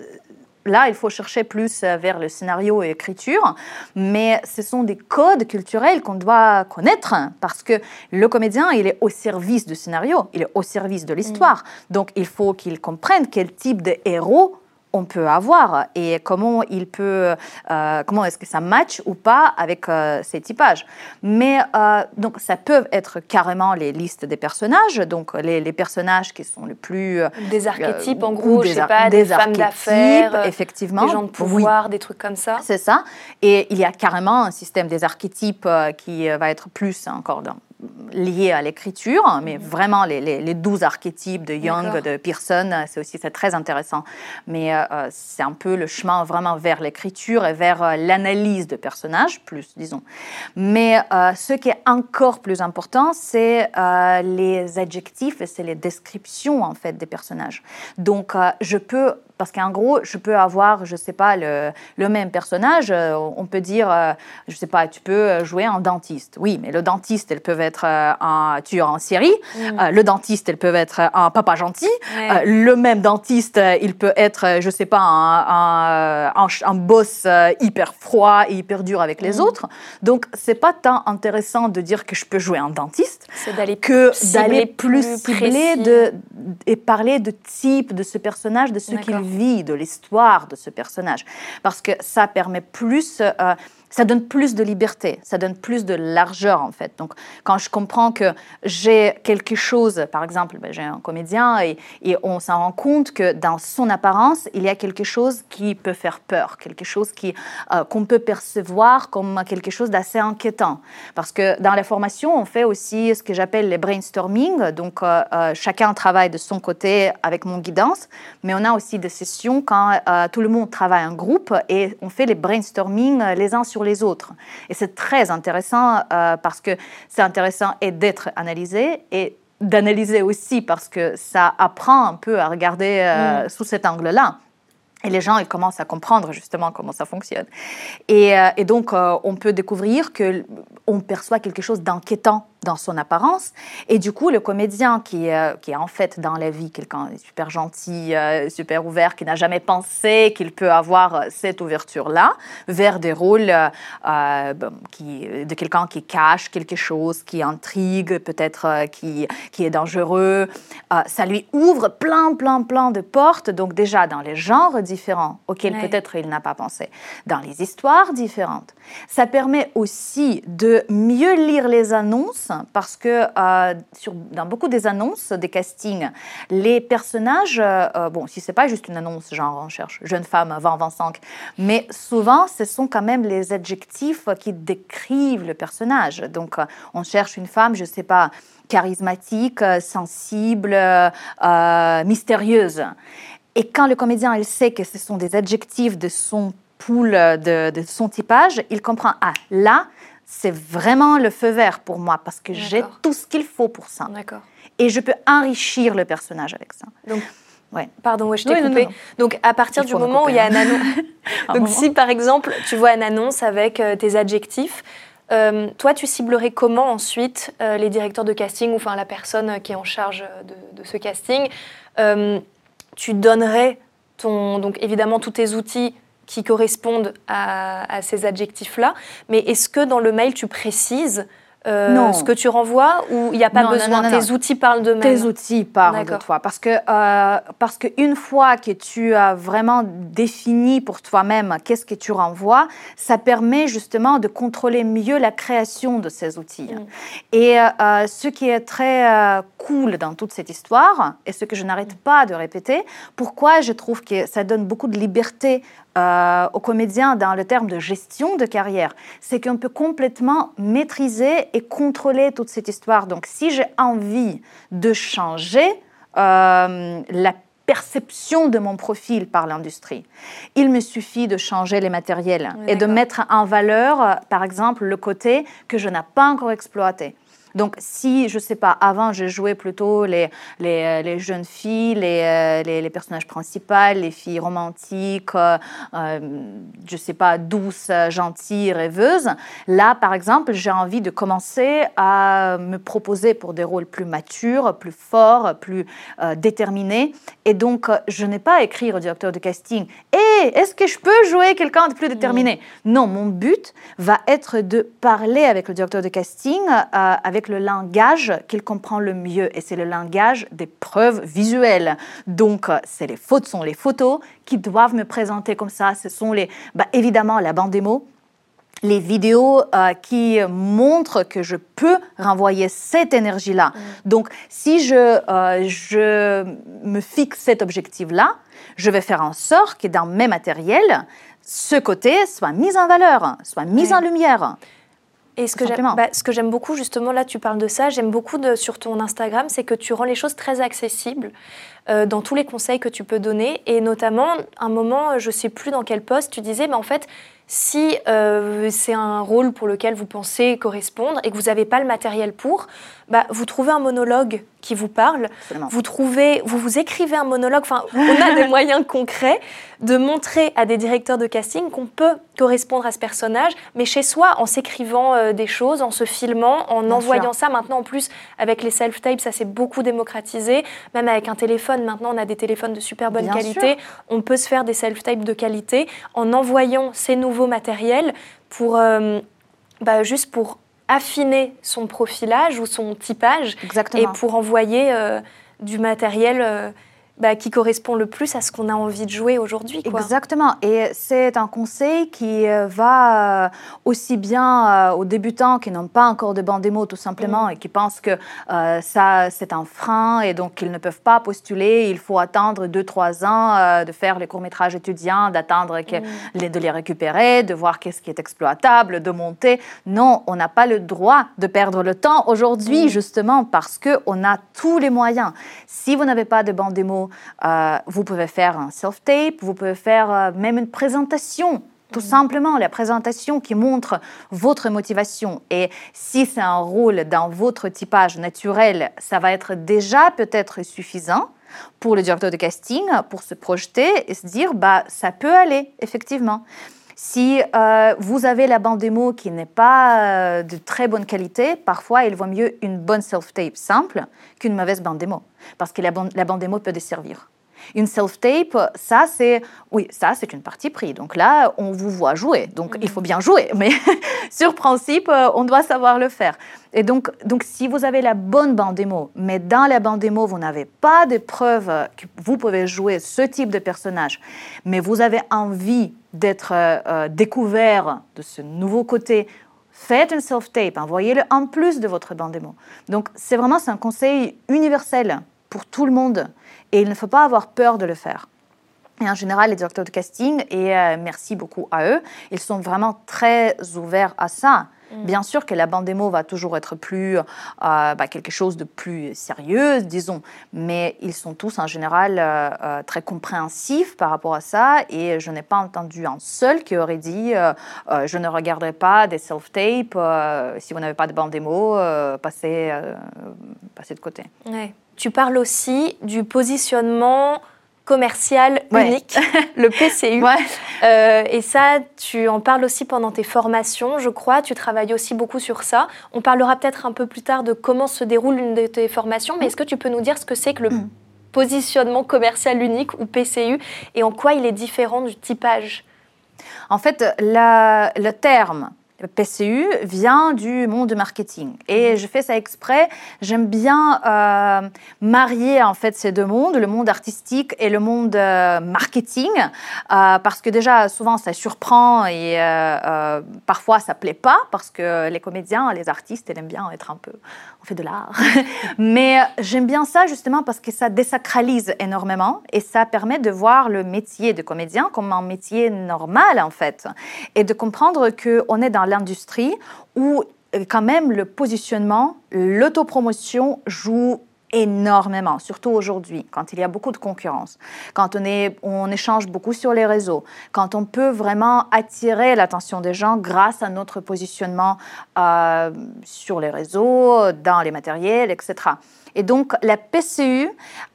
là, il faut chercher plus vers le scénario et l'écriture, mais ce sont des codes culturels qu'on doit connaître parce que le comédien, il est au service du scénario, il est au service de l'histoire. Mmh. Donc, il faut qu'il comprenne quel type de héros on peut avoir et comment il peut, euh, comment est-ce que ça matche ou pas avec euh, ces typages. Mais euh, donc ça peut être carrément les listes des personnages, donc les, les personnages qui sont les plus euh, des archétypes euh, en gros, des, je sais pas, des, des femmes d'affaires, effectivement, des gens de pouvoir, oui, des trucs comme ça. C'est ça. Et il y a carrément un système des archétypes euh, qui va être plus encore dans lié à l'écriture, mais mmh. vraiment les, les, les douze archétypes de Jung, d'accord, de Pearson, c'est aussi c'est très intéressant. Mais euh, c'est un peu le chemin vraiment vers l'écriture et vers euh, l'analyse de personnages, plus, disons. Mais euh, ce qui est encore plus important, c'est euh, les adjectifs et c'est les descriptions, en fait, des personnages. Donc, euh, je peux... Parce qu'en gros, je peux avoir, je ne sais pas, le, le même personnage. On peut dire, euh, je ne sais pas, tu peux jouer un dentiste. Oui, mais le dentiste, il peut être euh, un tueur en série. Mmh. Euh, le dentiste, il peut être un papa gentil. Ouais. Euh, le même dentiste, il peut être, je ne sais pas, un, un, un, un boss hyper froid et hyper dur avec les mmh. autres. Donc, ce n'est pas tant intéressant de dire que je peux jouer un dentiste que d'aller plus cibler de, et parler de type de ce personnage, de ce qu'il vit, de l'histoire de ce personnage, parce que ça permet plus, euh, ça donne plus de liberté, ça donne plus de largeur, en fait. Donc, quand je comprends que j'ai quelque chose, par exemple, ben, j'ai un comédien et, et on s'en rend compte que dans son apparence, il y a quelque chose qui peut faire peur, quelque chose qui, euh, qu'on peut percevoir comme quelque chose d'assez inquiétant. Parce que dans la formation, on fait aussi ce que j'appelle les brainstorming, donc euh, euh, chacun travaille de son côté avec mon guidance, mais on a aussi des sessions quand euh, tout le monde travaille en groupe et on fait les brainstorming les uns sur les autres. Et c'est très intéressant euh, parce que c'est intéressant et d'être analysé et d'analyser aussi parce que ça apprend un peu à regarder euh, mmh. sous cet angle-là. Et les gens, ils commencent à comprendre justement comment ça fonctionne. Et, euh, et donc, euh, on peut découvrir qu'on perçoit quelque chose d'inquiétant dans son apparence. Et du coup, le comédien qui, euh, qui est en fait dans la vie quelqu'un super gentil, euh, super ouvert, qui n'a jamais pensé qu'il peut avoir cette ouverture-là vers des rôles euh, qui, de quelqu'un qui cache quelque chose, qui intrigue, peut-être euh, qui, qui est dangereux. Euh, ça lui ouvre plein, plein, plein de portes. Donc déjà, dans les genres différents auxquels ouais. peut-être il n'a pas pensé. Dans les histoires différentes. Ça permet aussi de mieux lire les annonces parce que euh, sur, dans beaucoup des annonces, des castings, les personnages, euh, bon, si ce n'est pas juste une annonce, genre on cherche jeune femme vingt vingt-cinq, mais souvent, ce sont quand même les adjectifs qui décrivent le personnage. Donc, euh, on cherche une femme, je ne sais pas, charismatique, sensible, euh, mystérieuse. Et quand le comédien, il sait que ce sont des adjectifs de son pool, de, de son typage, il comprend, ah, là, c'est vraiment le feu vert pour moi parce que d'accord. j'ai tout ce qu'il faut pour ça. D'accord. Et je peux enrichir le personnage avec ça. Donc, Ouais. Pardon, ouais, je t'ai oui, coupé. Non, non. Donc, à partir du moment où il y a une annonce... Donc, si, par exemple, tu vois une annonce avec euh, tes adjectifs, euh, toi, tu ciblerais comment ensuite euh, les directeurs de casting ou enfin la personne qui est en charge de, de ce casting euh, tu donnerais ton... Donc, évidemment, tous tes outils qui correspondent à, à ces adjectifs-là, mais est-ce que dans le mail, tu précises Euh, non. ce que tu renvoies ou il n'y a pas non, besoin non, non, non, tes non. outils parlent d'eux-mêmes tes outils parlent D'accord. de toi parce que, euh, parce que une fois que tu as vraiment défini pour toi-même qu'est-ce que tu renvoies, ça permet justement de contrôler mieux la création de ces outils mmh. et euh, ce qui est très euh, cool dans toute cette histoire et ce que je n'arrête pas de répéter, pourquoi je trouve que ça donne beaucoup de liberté Euh, aux comédiens dans le terme de gestion de carrière, c'est qu'on peut complètement maîtriser et contrôler toute cette histoire. Donc, si j'ai envie de changer euh, la perception de mon profil par l'industrie, il me suffit de changer les matériels oui, et d'accord. de mettre en valeur, par exemple, le côté que je n'ai pas encore exploité. Donc, si, je ne sais pas, avant, je jouais plutôt les, les, les jeunes filles, les, les, les personnages principaux, les filles romantiques, euh, je ne sais pas, douces, gentilles, rêveuses. Là, par exemple, j'ai envie de commencer à me proposer pour des rôles plus matures, plus forts, plus euh, déterminés. Et donc, je n'ai pas à écrire au directeur de casting « Hé, est-ce que je peux jouer quelqu'un de plus déterminé ?» Non, mon but va être de parler avec le directeur de casting euh, avec le langage qu'il comprend le mieux. Et c'est le langage des preuves visuelles. Donc, c'est les fautes, sont les photos qui doivent me présenter comme ça. Ce sont les, bah, évidemment la bande démo, les vidéos euh, qui montrent que je peux renvoyer cette énergie-là. Mmh. Donc, si je, euh, je me fixe cet objectif-là, je vais faire en sorte que dans mes matériels, ce côté soit mis en valeur, soit mis mmh. en lumière. Et ce que, j'aime, bah, ce que j'aime beaucoup, justement, là, tu parles de ça, j'aime beaucoup de, sur ton Instagram, c'est que tu rends les choses très accessibles euh, dans tous les conseils que tu peux donner. Et notamment, un moment, je ne sais plus dans quel post, tu disais, bah, en fait, si euh, c'est un rôle pour lequel vous pensez correspondre et que vous n'avez pas le matériel pour, bah, vous trouvez un monologue qui vous parle, vous, trouvez, vous vous écrivez un monologue, enfin, on a des moyens concrets de montrer à des directeurs de casting qu'on peut correspondre à ce personnage, mais chez soi, en s'écrivant euh, des choses, en se filmant, en Bien envoyant sûr. Ça. Maintenant, en plus, avec les self-tapes, ça s'est beaucoup démocratisé, même avec un téléphone, maintenant, on a des téléphones de super bonne Bien qualité, sûr. On peut se faire des self-tapes de qualité en envoyant ces nouveaux matériels pour, euh, bah, juste pour affiner son profilage ou son typage Exactement. Et pour envoyer euh, du matériel euh, bah, qui correspond le plus à ce qu'on a envie de jouer aujourd'hui. Quoi. Exactement. Et c'est un conseil qui va euh, aussi bien euh, aux débutants qui n'ont pas encore de bande démo tout simplement mmh. et qui pensent que euh, ça c'est un frein et donc ils ne peuvent pas postuler. Il faut attendre deux trois ans euh, de faire les courts-métrages étudiants, d'attendre que, mmh. les, de les récupérer, de voir qu'est-ce qui est exploitable, de monter. Non, on n'a pas le droit de perdre le temps aujourd'hui mmh. justement parce qu'on a tous les moyens. Si vous n'avez pas de bande démo, Euh, vous pouvez faire un self-tape, vous pouvez faire euh, même une présentation, tout mmh. simplement, la présentation qui montre votre motivation. Et si c'est un rôle dans votre typage naturel, ça va être déjà peut-être suffisant pour le directeur de casting, pour se projeter et se dire, bah, ça peut aller, effectivement. Si euh, vous avez la bande démo qui n'est pas euh, de très bonne qualité, parfois il vaut mieux une bonne self-tape simple qu'une mauvaise bande démo, parce que la bande, la bande démo peut desservir. Une self-tape, ça c'est, oui, ça c'est une partie prise. Donc là, on vous voit jouer, donc mmh. il faut bien jouer, mais sur principe, on doit savoir le faire. Et donc, donc, si vous avez la bonne bande démo, mais dans la bande démo, vous n'avez pas de preuves que vous pouvez jouer ce type de personnage, mais vous avez envie d'être euh, découvert de ce nouveau côté, faites une self-tape, envoyez-le en plus de votre bande démo. Donc, c'est vraiment c'est un conseil universel pour tout le monde. Et il ne faut pas avoir peur de le faire. Et en général, les directeurs de casting, et euh, merci beaucoup à eux, ils sont vraiment très ouverts à ça. Mmh. Bien sûr que la bande démo va toujours être plus, euh, bah, quelque chose de plus sérieux, disons, mais ils sont tous en général euh, euh, très compréhensifs par rapport à ça. Et je n'ai pas entendu un seul qui aurait dit euh, euh, « je ne regarderai pas des self-tapes, euh, si vous n'avez pas de bande démo, euh, passez, euh, passez de côté ». Ouais. Tu parles aussi du positionnement commercial ouais. unique, le P C U. Ouais. Euh, et ça, tu en parles aussi pendant tes formations, je crois. Tu travailles aussi beaucoup sur ça. On parlera peut-être un peu plus tard de comment se déroule une de tes formations, mais est-ce que tu peux nous dire ce que c'est que le mmh. positionnement commercial unique ou P C U et en quoi il est différent du typage ? En fait, la, le terme... Le P C U vient du monde du marketing et je fais ça exprès. J'aime bien euh, marier en fait ces deux mondes, le monde artistique et le monde euh, marketing, euh, parce que déjà souvent ça surprend et euh, euh, parfois ça plaît pas parce que les comédiens, les artistes, ils aiment bien être un peu, on fait de l'art. Mais j'aime bien ça justement parce que ça désacralise énormément et ça permet de voir le métier de comédien comme un métier normal en fait et de comprendre que on est dans l'industrie où quand même le positionnement, l'autopromotion joue énormément, surtout aujourd'hui, quand il y a beaucoup de concurrence, quand on, est, on échange beaucoup sur les réseaux, quand on peut vraiment attirer l'attention des gens grâce à notre positionnement euh, sur les réseaux, dans les matériels, et cetera. Et donc, la P C U,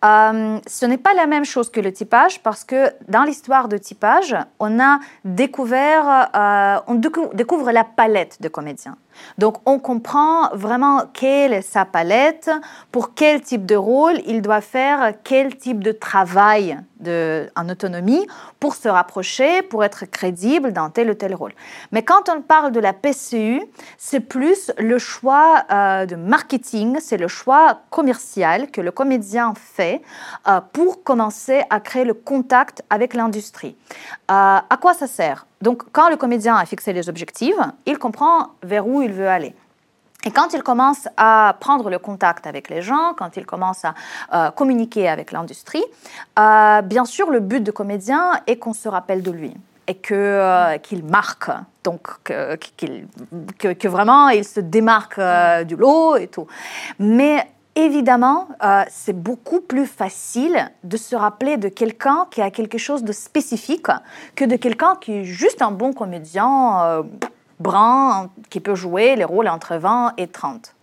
euh, ce n'est pas la même chose que le typage parce que dans l'histoire de typage, on a découvert, euh, on décou- découvre la palette de comédiens. Donc, on comprend vraiment quelle est sa palette, pour quel type de rôle il doit faire, quel type de travail de, en autonomie pour se rapprocher, pour être crédible dans tel ou tel rôle. Mais quand on parle de la P C U, c'est plus le choix euh, de marketing, c'est le choix commercial que le comédien fait euh, pour commencer à créer le contact avec l'industrie. Euh, à quoi ça sert ? Donc, quand le comédien a fixé les objectifs, il comprend vers où il veut aller. Et quand il commence à prendre le contact avec les gens, quand il commence à euh, communiquer avec l'industrie, euh, bien sûr, le but du comédien est qu'on se rappelle de lui et que, euh, qu'il marque, donc que, qu'il, que, que vraiment il se démarque euh, du lot et tout. Mais évidemment, euh, c'est beaucoup plus facile de se rappeler de quelqu'un qui a quelque chose de spécifique que de quelqu'un qui est juste un bon comédien euh, brun, qui peut jouer les rôles entre vingt et trente.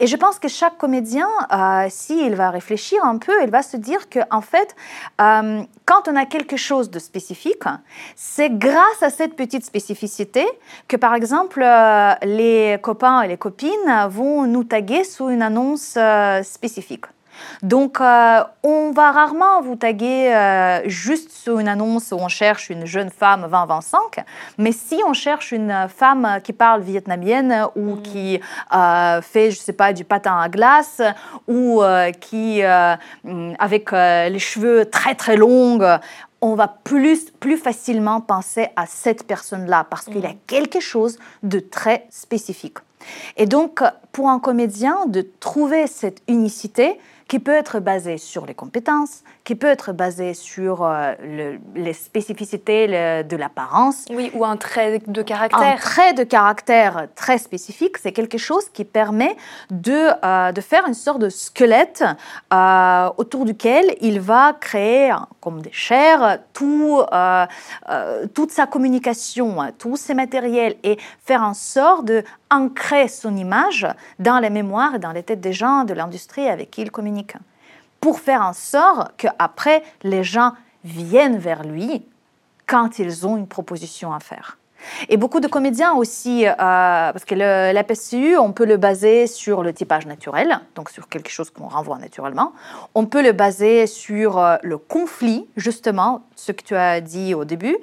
Et je pense que chaque comédien, euh, s'il va réfléchir un peu, il va se dire qu'en fait, euh, quand on a quelque chose de spécifique, c'est grâce à cette petite spécificité que, par exemple, euh, les copains et les copines vont nous taguer sous une annonce euh, spécifique. Donc, euh, on va rarement vous taguer euh, juste sur une annonce où on cherche une jeune femme vingt à vingt-cinq, mais si on cherche une femme qui parle vietnamienne ou mmh. qui euh, fait, je sais pas, du patin à glace ou euh, qui, euh, avec euh, les cheveux très très longs, on va plus, plus facilement penser à cette personne-là parce mmh. qu'il y a quelque chose de très spécifique. Et donc, pour un comédien, de trouver cette unicité qui peut être basée sur les compétences, qui peut être basée sur euh, le, les spécificités le, de l'apparence. Oui, ou un trait de caractère. Un trait de caractère très spécifique, c'est quelque chose qui permet de, euh, de faire une sorte de squelette euh, autour duquel il va créer, comme des chairs, tout, euh, euh, toute sa communication, tous ses matériels, et faire en sorte d'ancrer son image dans les mémoires et dans les têtes des gens, de l'industrie avec qui il communique, pour faire en sorte qu'après, les gens viennent vers lui quand ils ont une proposition à faire. Et beaucoup de comédiens aussi, euh, parce que le, la P C U, on peut le baser sur le typage naturel, donc sur quelque chose qu'on renvoie naturellement. On peut le baser sur euh, le conflit, justement, ce que tu as dit au début,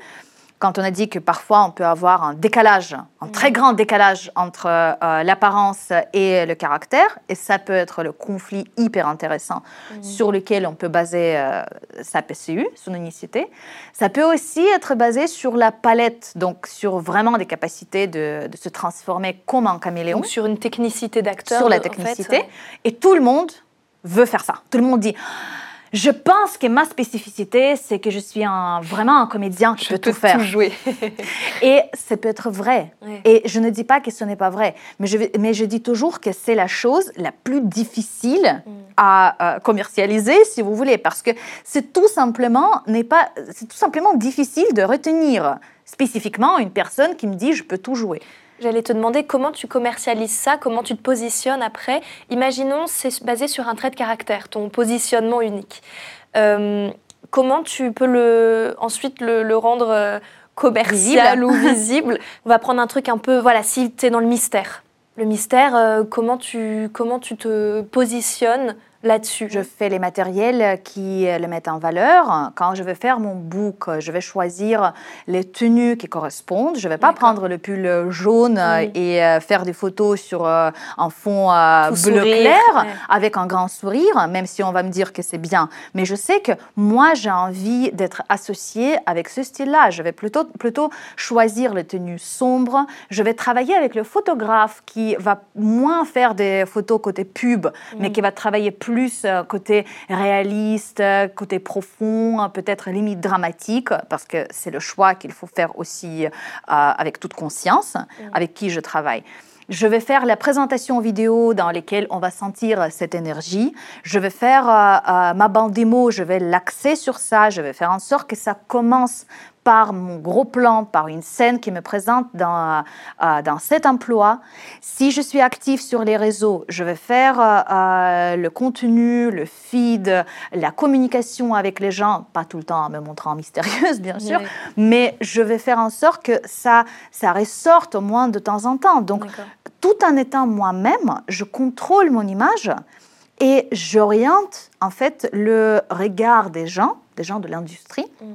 quand on a dit que parfois on peut avoir un décalage, un très grand décalage entre euh, l'apparence et le caractère, et ça peut être le conflit hyper intéressant mmh. sur lequel on peut baser euh, sa P C U, son unicité. Ça peut aussi être basé sur la palette, donc sur vraiment des capacités de, de se transformer comme un caméléon. Donc sur une technicité d'acteur. Sur la technicité. En fait, et tout le monde veut faire ça. Tout le monde dit... Je pense que ma spécificité, c'est que je suis un, vraiment un comédien qui je peut tout faire. Je peux tout jouer. Et ça peut être vrai. Oui. Et je ne dis pas que ce n'est pas vrai. Mais je, mais je dis toujours que c'est la chose la plus difficile mm. à euh, commercialiser, si vous voulez. Parce que c'est tout, simplement, n'est pas, c'est tout simplement difficile de retenir spécifiquement une personne qui me dit « je peux tout jouer ». J'allais te demander comment tu commercialises ça, comment tu te positionnes après. Imaginons, c'est basé sur un trait de caractère, ton positionnement unique. Euh, Comment tu peux le, ensuite le, le rendre euh, commercial ou visible ? On va prendre un truc un peu, voilà, si tu es dans le mystère. Le mystère, euh, comment, tu, comment tu te positionnes là-dessus ? Je fais les matériels qui le mettent en valeur. Quand je vais faire mon book, je vais choisir les tenues qui correspondent. Je ne vais pas D'accord. prendre le pull jaune mmh. et faire des photos sur un fond Tout bleu sourire, clair ouais. avec un grand sourire, même si on va me dire que c'est bien. Mais je sais que moi, j'ai envie d'être associée avec ce style-là. Je vais plutôt, plutôt choisir les tenues sombres. Je vais travailler avec le photographe qui va moins faire des photos côté pub, mmh. mais qui va travailler plus plus côté réaliste, côté profond, peut-être limite dramatique, parce que c'est le choix qu'il faut faire aussi euh, avec toute conscience, mmh. avec qui je travaille. Je vais faire la présentation vidéo dans laquelle on va sentir cette énergie. Je vais faire euh, euh, ma bande démo, je vais l'axer sur ça, je vais faire en sorte que ça commence par mon gros plan, par une scène qui me présente dans, euh, dans cet emploi. Si je suis active sur les réseaux, je vais faire euh, le contenu, le feed, la communication avec les gens, pas tout le temps en me montrant mystérieuse, bien sûr, oui. mais je vais faire en sorte que ça, ça ressorte au moins de temps en temps. Donc, D'accord. tout en étant moi-même, je contrôle mon image et j'oriente en fait le regard des gens, des gens de l'industrie, mm.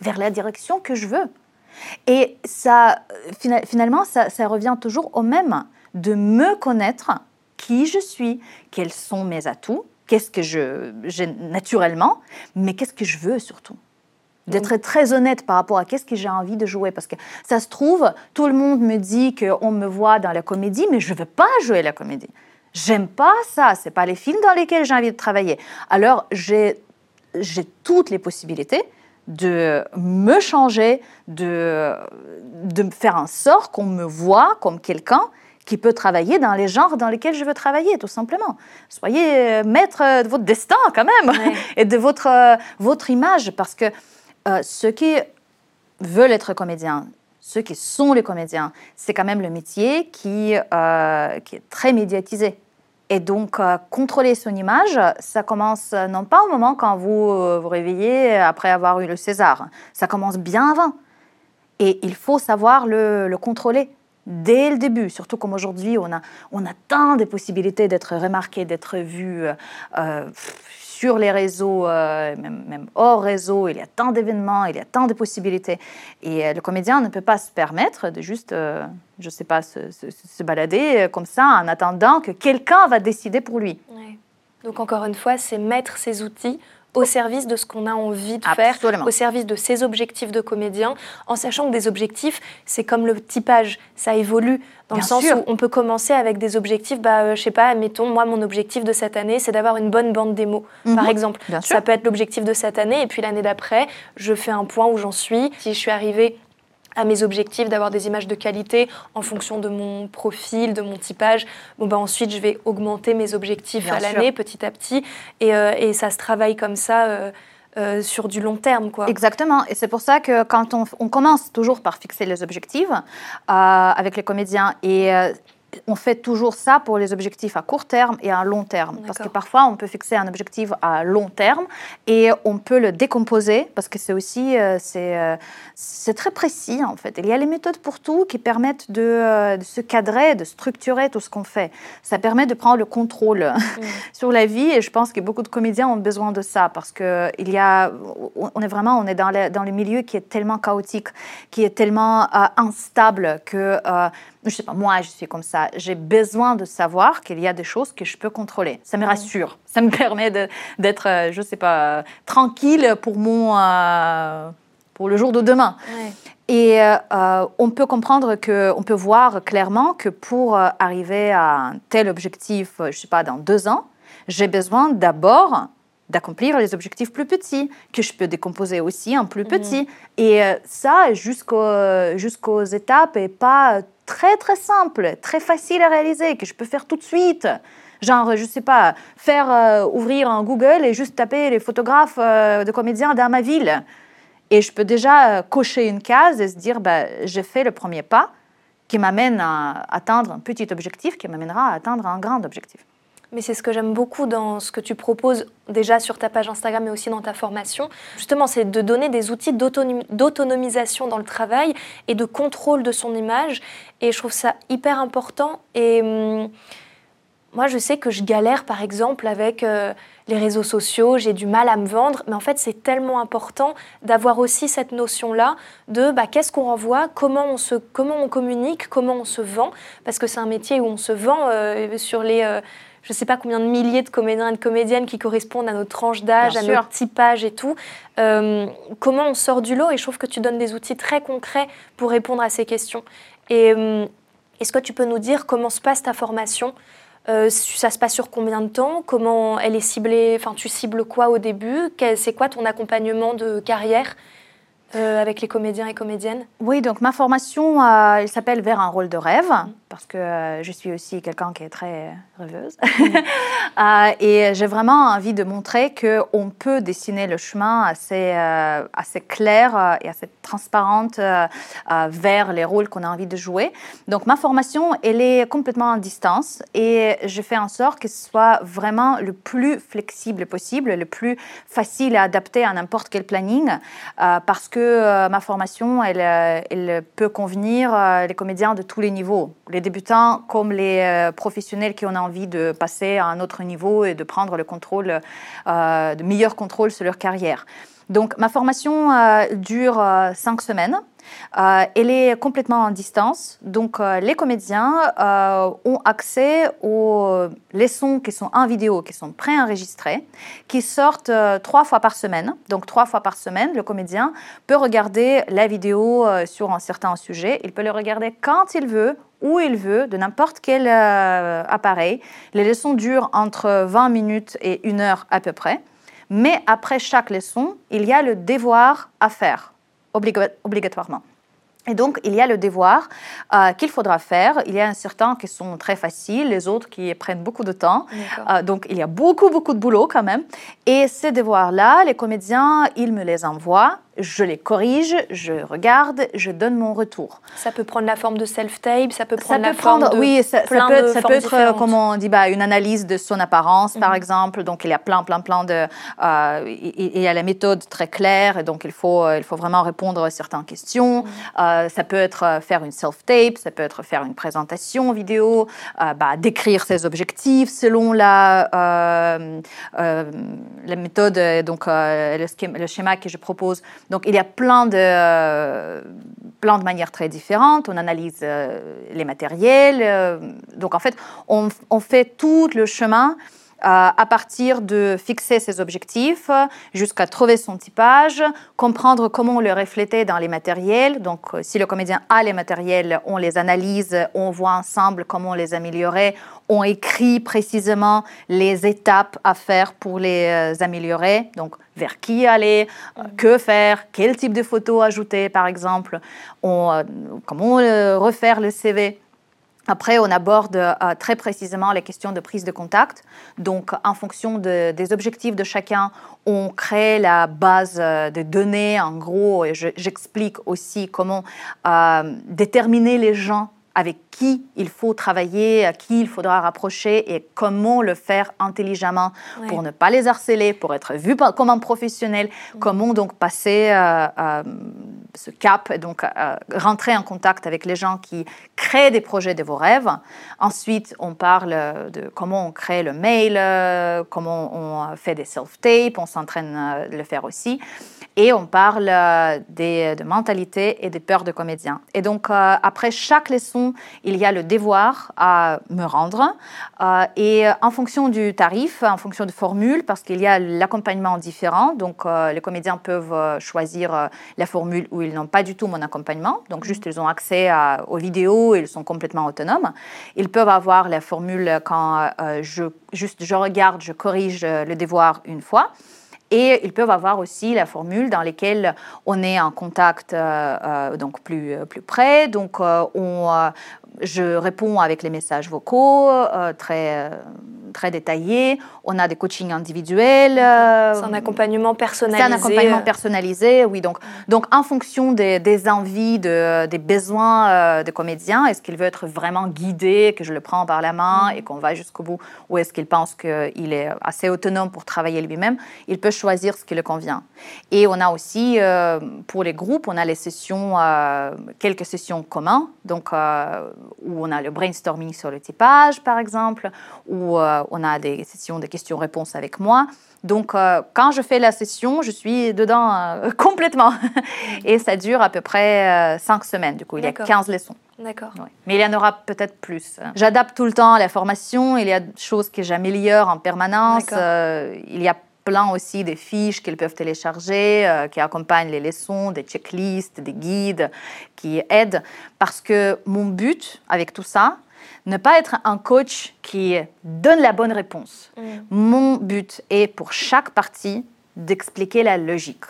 vers la direction que je veux. Et ça, finalement, ça, ça revient toujours au même, de me connaître, qui je suis, quels sont mes atouts, qu'est-ce que je, j'ai naturellement, mais qu'est-ce que je veux surtout. D'être très honnête par rapport à qu'est-ce que j'ai envie de jouer. Parce que ça se trouve, tout le monde me dit qu'on me voit dans la comédie, mais je ne veux pas jouer la comédie. J'aime pas ça, ce n'est pas les films dans lesquels j'ai envie de travailler. Alors, j'ai, j'ai toutes les possibilités de me changer, de, de faire en sorte qu'on me voit comme quelqu'un qui peut travailler dans les genres dans lesquels je veux travailler, tout simplement. Soyez maître de votre destin, quand même, ouais. et de votre, votre image, parce que euh, ceux qui veulent être comédiens, ceux qui sont les comédiens, c'est quand même le métier qui, euh, qui est très médiatisé. Et donc, euh, contrôler son image, ça commence non pas au moment quand vous euh, vous réveillez après avoir eu le César. Ça commence bien avant. Et il faut savoir le, le contrôler dès le début. Surtout comme aujourd'hui, on a, on a tant de possibilités d'être remarqué, d'être vu euh, sur les réseaux, euh, même, même hors réseau. Il y a tant d'événements, il y a tant de possibilités. Et euh, le comédien ne peut pas se permettre de juste... Euh, je ne sais pas, se, se, se balader comme ça en attendant que quelqu'un va décider pour lui. Ouais. Donc encore une fois, c'est mettre ses outils au service de ce qu'on a envie de Absolument. Faire, au service de ses objectifs de comédien, en sachant que des objectifs, c'est comme le typage, ça évolue, dans Bien le sens sûr. Où on peut commencer avec des objectifs, bah, euh, je ne sais pas, mettons, moi, mon objectif de cette année, c'est d'avoir une bonne bande démo, mm-hmm. par exemple. Bien ça sûr. Peut être l'objectif de cette année, et puis l'année d'après, je fais un point où j'en suis. Si je suis arrivée à mes objectifs d'avoir des images de qualité en fonction de mon profil, de mon typage. Bon ben ensuite je vais augmenter mes objectifs Bien à l'année sûr. Petit à petit et, euh, et ça se travaille comme ça euh, euh, sur du long terme quoi. Exactement et c'est pour ça que quand on, on commence toujours par fixer les objectifs euh, avec les comédiens et euh, on fait toujours ça pour les objectifs à court terme et à long terme. D'accord. Parce que parfois, on peut fixer un objectif à long terme et on peut le décomposer parce que c'est aussi euh, c'est, euh, c'est très précis, en fait. Il y a les méthodes pour tout qui permettent de, euh, de se cadrer, de structurer tout ce qu'on fait. Ça permet de prendre le contrôle mmh. sur la vie et je pense que beaucoup de comédiens ont besoin de ça parce qu'il y a... On est vraiment on est dans, la, dans le milieu qui est tellement chaotique, qui est tellement euh, instable que... Euh, je ne sais pas, moi, je suis comme ça. J'ai besoin de savoir qu'il y a des choses que je peux contrôler. Ça me rassure. Ça me permet de, d'être, je ne sais pas, tranquille pour, mon, euh, pour le jour de demain. Ouais. Et euh, on peut comprendre, que, on peut voir clairement que pour arriver à un tel objectif, je ne sais pas, dans deux ans, j'ai besoin d'abord d'accomplir les objectifs plus petits, que je peux décomposer aussi en plus petits. Mmh. Et ça, jusqu'aux, jusqu'aux étapes et pas très, très simple, très facile à réaliser, que je peux faire tout de suite. Genre, je ne sais pas, faire euh, ouvrir un Google et juste taper les photographes euh, de comédiens dans ma ville. Et je peux déjà euh, cocher une case et se dire, bah, j'ai fait le premier pas qui m'amène à atteindre un petit objectif, qui m'amènera à atteindre un grand objectif. mais c'est ce que j'aime beaucoup dans ce que tu proposes déjà sur ta page Instagram, mais aussi dans ta formation. Justement, c'est de donner des outils d'autonom- d'autonomisation dans le travail et de contrôle de son image. Et je trouve ça hyper important. Et hum, moi, je sais que je galère, par exemple, avec euh, les réseaux sociaux. J'ai du mal à me vendre. Mais en fait, c'est tellement important d'avoir aussi cette notion-là de bah, qu'est-ce qu'on renvoie, comment on, se, comment on communique, comment on se vend. Parce que c'est un métier où on se vend euh, sur les... Euh, je ne sais pas combien de milliers de comédiens et de comédiennes qui correspondent à notre tranche d'âge, à notre typage et tout. Euh, comment on sort du lot ? Et je trouve que tu donnes des outils très concrets pour répondre à ces questions. Et euh, est-ce que tu peux nous dire comment se passe ta formation ? euh, Ça se passe sur combien de temps ? Comment elle est ciblée ? Enfin, tu cibles quoi au début ? C'est quoi ton accompagnement de carrière ? Euh, avec les comédiens et comédiennes ? Oui, donc ma formation, euh, elle s'appelle « Vers un rôle de rêve », parce que euh, je suis aussi quelqu'un qui est très rêveuse. Mmh. euh, et j'ai vraiment envie de montrer qu'on peut dessiner le chemin assez, euh, assez clair et assez transparente euh, euh, vers les rôles qu'on a envie de jouer. Donc ma formation, elle est complètement à distance et je fais en sorte que ce soit vraiment le plus flexible possible, le plus facile à adapter à n'importe quel planning, euh, parce que Euh, ma formation, elle, elle peut convenir euh, les comédiens de tous les niveaux, les débutants comme les euh, professionnels qui ont envie de passer à un autre niveau et de prendre le contrôle, euh, de meilleur contrôle sur leur carrière. Donc, ma formation euh, dure euh, cinq semaines. Euh, elle est complètement en distance. Donc, euh, les comédiens euh, ont accès aux leçons qui sont en vidéo, qui sont préenregistrées, qui sortent euh, trois fois par semaine. Donc, trois fois par semaine, le comédien peut regarder la vidéo euh, sur un certain sujet. Il peut le regarder quand il veut, où il veut, de n'importe quel euh, appareil. Les leçons durent entre vingt minutes et une heure à peu près. Mais après chaque leçon, il y a le devoir à faire, obligatoirement. Et donc, il y a le devoir euh, qu'il faudra faire. Il y a certains qui sont très faciles, les autres qui prennent beaucoup de temps. Euh, donc, il y a beaucoup, beaucoup de boulot quand même. Et ces devoirs-là, les comédiens, ils me les envoient. Je les corrige, je regarde, je donne mon retour. Ça peut prendre la forme de self-tape, ça peut prendre ça la peut forme prendre, de oui, ça, plein ça peut, de ça formes peut être, différentes. Comme on dit, bah, une analyse de son apparence, mm-hmm. par exemple. Donc, il y a plein, plein, plein de... Euh, il, il y a la méthode très claire, et donc il faut, il faut vraiment répondre à certaines questions. Mm-hmm. Euh, ça peut être faire une self-tape, ça peut être faire une présentation vidéo, euh, bah, décrire ses objectifs selon la, euh, euh, la méthode, donc euh, le, schéma, le schéma que je propose. Donc, il y a plein de, euh, plein de manières très différentes. On analyse euh, les matériels. Euh, donc, en fait, on, on fait tout le chemin euh, à partir de fixer ses objectifs jusqu'à trouver son typage, comprendre comment le refléter dans les matériels. Donc, euh, si le comédien a les matériels, on les analyse, on voit ensemble comment les améliorer. On écrit précisément les étapes à faire pour les euh, améliorer. Donc, vers qui aller, euh, que faire, quel type de photo ajouter, par exemple, on, euh, comment euh, refaire le C V. Après, on aborde euh, très précisément les questions de prise de contact. Donc, en fonction de, des objectifs de chacun, on crée la base euh, de données. En gros, et je, j'explique aussi comment euh, déterminer les gens avec qui il faut travailler, à qui il faudra rapprocher et comment le faire intelligemment ouais. pour ne pas les harceler, pour être vu comme un professionnel, mmh. comment donc passer euh, euh, ce cap, et donc euh, rentrer en contact avec les gens qui créent des projets de vos rêves. Ensuite, on parle de comment on crée le mail, euh, comment on fait des self-tapes, on s'entraîne à le faire aussi. Et on parle euh, des, de mentalité et des peurs de comédiens. Et donc, euh, après chaque leçon, il y a le devoir à me rendre. Euh, et en fonction du tarif, en fonction de formule, parce qu'il y a l'accompagnement différent, donc euh, les comédiens peuvent choisir euh, la formule où ils n'ont pas du tout mon accompagnement. Donc, juste, ils ont accès à, aux vidéos, ils sont complètement autonomes. Ils peuvent avoir la formule quand euh, je, juste, je regarde, je corrige le devoir une fois. Et ils peuvent avoir aussi la formule dans laquelle on est en contact euh, euh, donc plus, plus près. Donc, euh, on, euh, je réponds avec les messages vocaux, euh, très, très détaillés. On a des coachings individuels. Euh, c'est un accompagnement personnalisé. C'est un accompagnement personnalisé, oui. Donc, donc en fonction des, des envies, de, des besoins euh, des comédiens, est-ce qu'il veut être vraiment guidé, que je le prends par la main et qu'on va jusqu'au bout, ou est-ce qu'il pense qu'il est assez autonome pour travailler lui-même, il peut choisir ce qui lui convient. Et on a aussi, euh, pour les groupes, on a les sessions, euh, quelques sessions communes, donc euh, où on a le brainstorming sur le typage, par exemple, où euh, on a des sessions de questions-réponses avec moi. Donc, euh, quand je fais la session, je suis dedans euh, complètement. Et ça dure à peu près cinq euh, semaines. Du coup, il D'accord. y a quinze leçons. D'accord. Ouais. Mais il y en aura peut-être plus. J'adapte tout le temps la formation. Il y a des choses que j'améliore en permanence. Euh, il y a plein aussi des fiches qu'ils peuvent télécharger, euh, qui accompagnent les leçons, des checklists, des guides, qui aident. Parce que mon but avec tout ça, ne pas être un coach qui donne la bonne réponse. Mmh. Mon but est pour chaque partie d'expliquer la logique.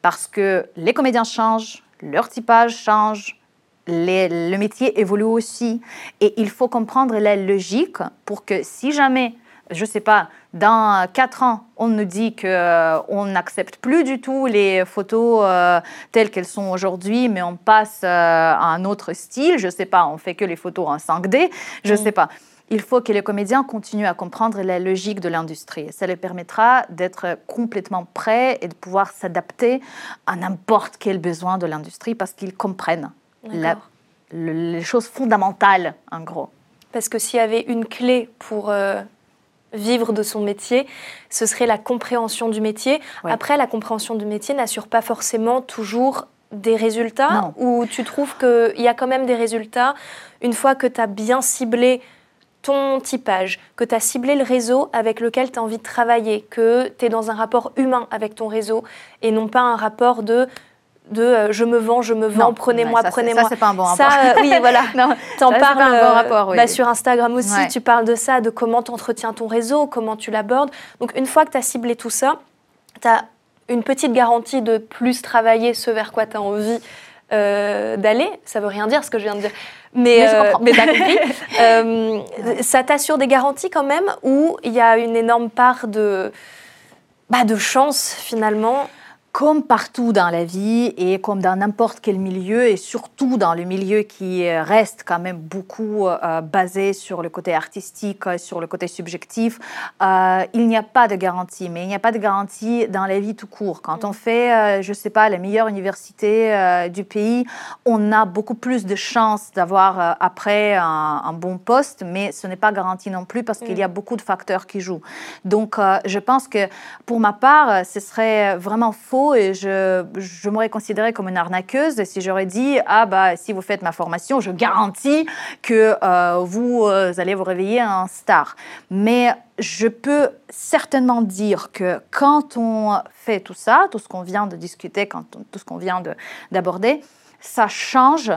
Parce que les comédiens changent, leur typage change, les, le métier évolue aussi. Et il faut comprendre la logique pour que si jamais, je ne sais pas, dans quatre ans, on nous dit qu'on euh, n'accepte plus du tout les photos euh, telles qu'elles sont aujourd'hui, mais on passe euh, à un autre style, je ne sais pas, on ne fait que les photos en cinq D, je ne mmh. sais pas. Il faut que les comédiens continuent à comprendre la logique de l'industrie. Ça leur permettra d'être complètement prêts et de pouvoir s'adapter à n'importe quel besoin de l'industrie parce qu'ils comprennent la, le, les choses fondamentales, en gros. Parce que s'il y avait une clé pour... Euh... vivre de son métier, ce serait la compréhension du métier. Ouais. Après, la compréhension du métier n'assure pas forcément toujours des résultats, ou tu trouves qu'il y a quand même des résultats une fois que tu as bien ciblé ton typage, que tu as ciblé le réseau avec lequel tu as envie de travailler, que tu es dans un rapport humain avec ton réseau et non pas un rapport de... de euh, je me vends, je me vends, non, prenez-moi, ça, prenez-moi. Ça, c'est pas un bon rapport. Ça, euh, oui, voilà. non, t'en ça, parles euh, bon rapport, oui. bah, sur Instagram aussi, ouais. Tu parles de ça, de comment t'entretiens ton réseau, comment tu l'abordes. Donc, une fois que t'as ciblé tout ça, t'as une petite garantie de plus travailler ce vers quoi t'as envie euh, d'aller. Ça veut rien dire, ce que je viens de dire. Mais, mais, euh, mais t'as compris. euh, ça t'assure des garanties quand même où il y a une énorme part de, bah, de chance, finalement. Comme partout dans la vie et comme dans n'importe quel milieu, et surtout dans le milieu qui reste quand même beaucoup euh, basé sur le côté artistique, sur le côté subjectif, euh, il n'y a pas de garantie. Mais il n'y a pas de garantie dans la vie tout court. Quand on fait, euh, je ne sais pas, la meilleure université euh, du pays, on a beaucoup plus de chances d'avoir euh, après un, un bon poste, mais ce n'est pas garanti non plus parce mmh. qu'il y a beaucoup de facteurs qui jouent. Donc, euh, je pense que pour ma part, ce serait vraiment faux et je, je m'aurais considérée comme une arnaqueuse si j'aurais dit « Ah, bah, si vous faites ma formation, je garantis que euh, vous, euh, vous allez vous réveiller en star. » Mais je peux certainement dire que quand on fait tout ça, tout ce qu'on vient de discuter, quand on, tout ce qu'on vient de, d'aborder, ça change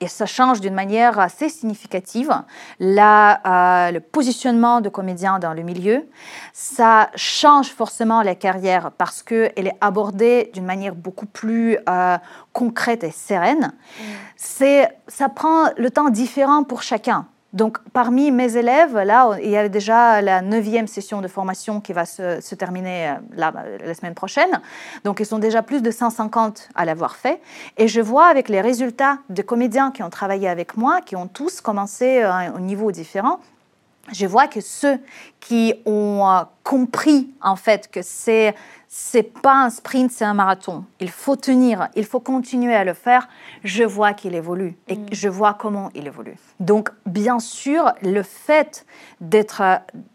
et ça change d'une manière assez significative la, euh, le positionnement de comédien dans le milieu. Ça change forcément la carrière parce qu'elle est abordée d'une manière beaucoup plus euh, concrète et sereine. Mmh. C'est, ça prend le temps différent pour chacun. Donc, parmi mes élèves, là, il y a déjà la neuvième session de formation qui va se, se terminer là, la semaine prochaine. Donc, ils sont déjà plus de cent cinquante à l'avoir fait. Et je vois avec les résultats de comédiens qui ont travaillé avec moi, qui ont tous commencé à un niveau différent, je vois que ceux qui ont compris, en fait, que c'est, c'est pas un sprint, c'est un marathon. Il faut tenir, il faut continuer à le faire. Je vois qu'il évolue et mmh. je vois comment il évolue. Donc, bien sûr, le fait d'être,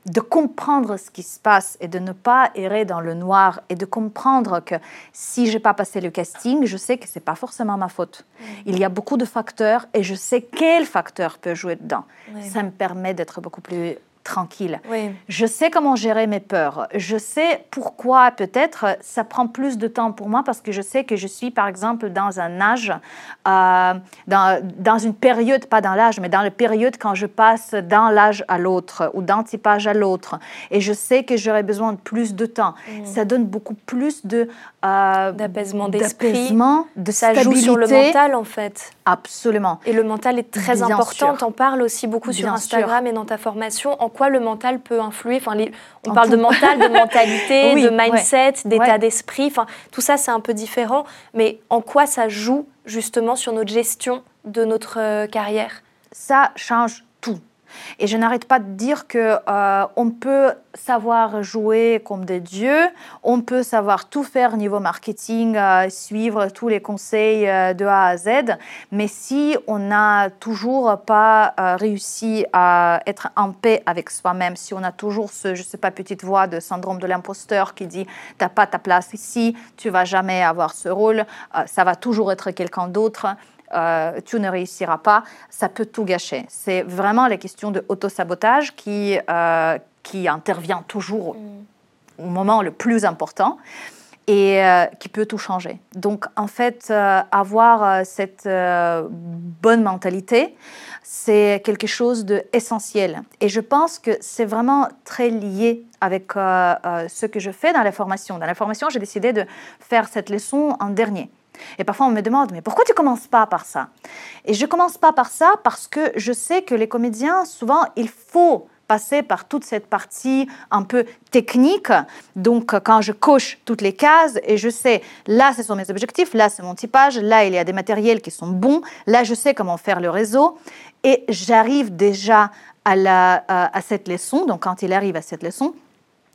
de comprendre ce qui se passe et de ne pas errer dans le noir et de comprendre que si j'ai pas passé le casting, je sais que c'est pas forcément ma faute. Mmh. Il y a beaucoup de facteurs et je sais quel facteur peut jouer dedans. Oui. Ça me permet d'être beaucoup plus... tranquille. Oui. Je sais comment gérer mes peurs. Je sais pourquoi, peut-être, ça prend plus de temps pour moi parce que je sais que je suis, par exemple, dans un âge, euh, dans, dans une période, pas dans l'âge, mais dans la période quand je passe d'un l'âge à l'autre ou d'un typage à l'autre. Et je sais que j'aurai besoin de plus de temps. Mmh. Ça donne beaucoup plus de... Euh, d'apaisement d'esprit. D'apaisement, de stabilité. Ça joue sur le mental, en fait. Absolument. Et le mental est très bien important, t'en parles aussi beaucoup bien sur Instagram sûr. Et dans ta formation. En quoi le mental peut influer enfin, les... On en parle tout. de mental, de mentalité, oui, de mindset, ouais. d'état ouais. d'esprit, enfin, tout ça c'est un peu différent, mais en quoi ça joue justement sur notre gestion de notre euh, carrière ? Ça change tout. Et je n'arrête pas de dire qu'on euh, peut savoir jouer comme des dieux, on peut savoir tout faire niveau marketing, euh, suivre tous les conseils euh, de A à Z, mais si on n'a toujours pas euh, réussi à être en paix avec soi-même, si on a toujours ce, je sais pas, petite voix de syndrome de l'imposteur qui dit « t'as pas ta place ici, tu vas jamais avoir ce rôle, euh, ça va toujours être quelqu'un d'autre », Euh, tu ne réussiras pas, ça peut tout gâcher. C'est vraiment la question de l'autosabotage qui, euh, qui intervient toujours au moment le plus important et euh, qui peut tout changer. Donc, en fait, euh, avoir cette euh, bonne mentalité, c'est quelque chose d'essentiel. Et je pense que c'est vraiment très lié avec euh, euh, ce que je fais dans la formation. Dans la formation, j'ai décidé de faire cette leçon en dernier. Et parfois, on me demande, mais pourquoi tu ne commences pas par ça ? Et je ne commence pas par ça parce que je sais que les comédiens, souvent, il faut passer par toute cette partie un peu technique. Donc, quand je coche toutes les cases et je sais, là, ce sont mes objectifs, là, c'est mon typage, là, il y a des matériels qui sont bons, là, je sais comment faire le réseau. Et j'arrive déjà à, la, à cette leçon. Donc, quand ils arrivent à cette leçon,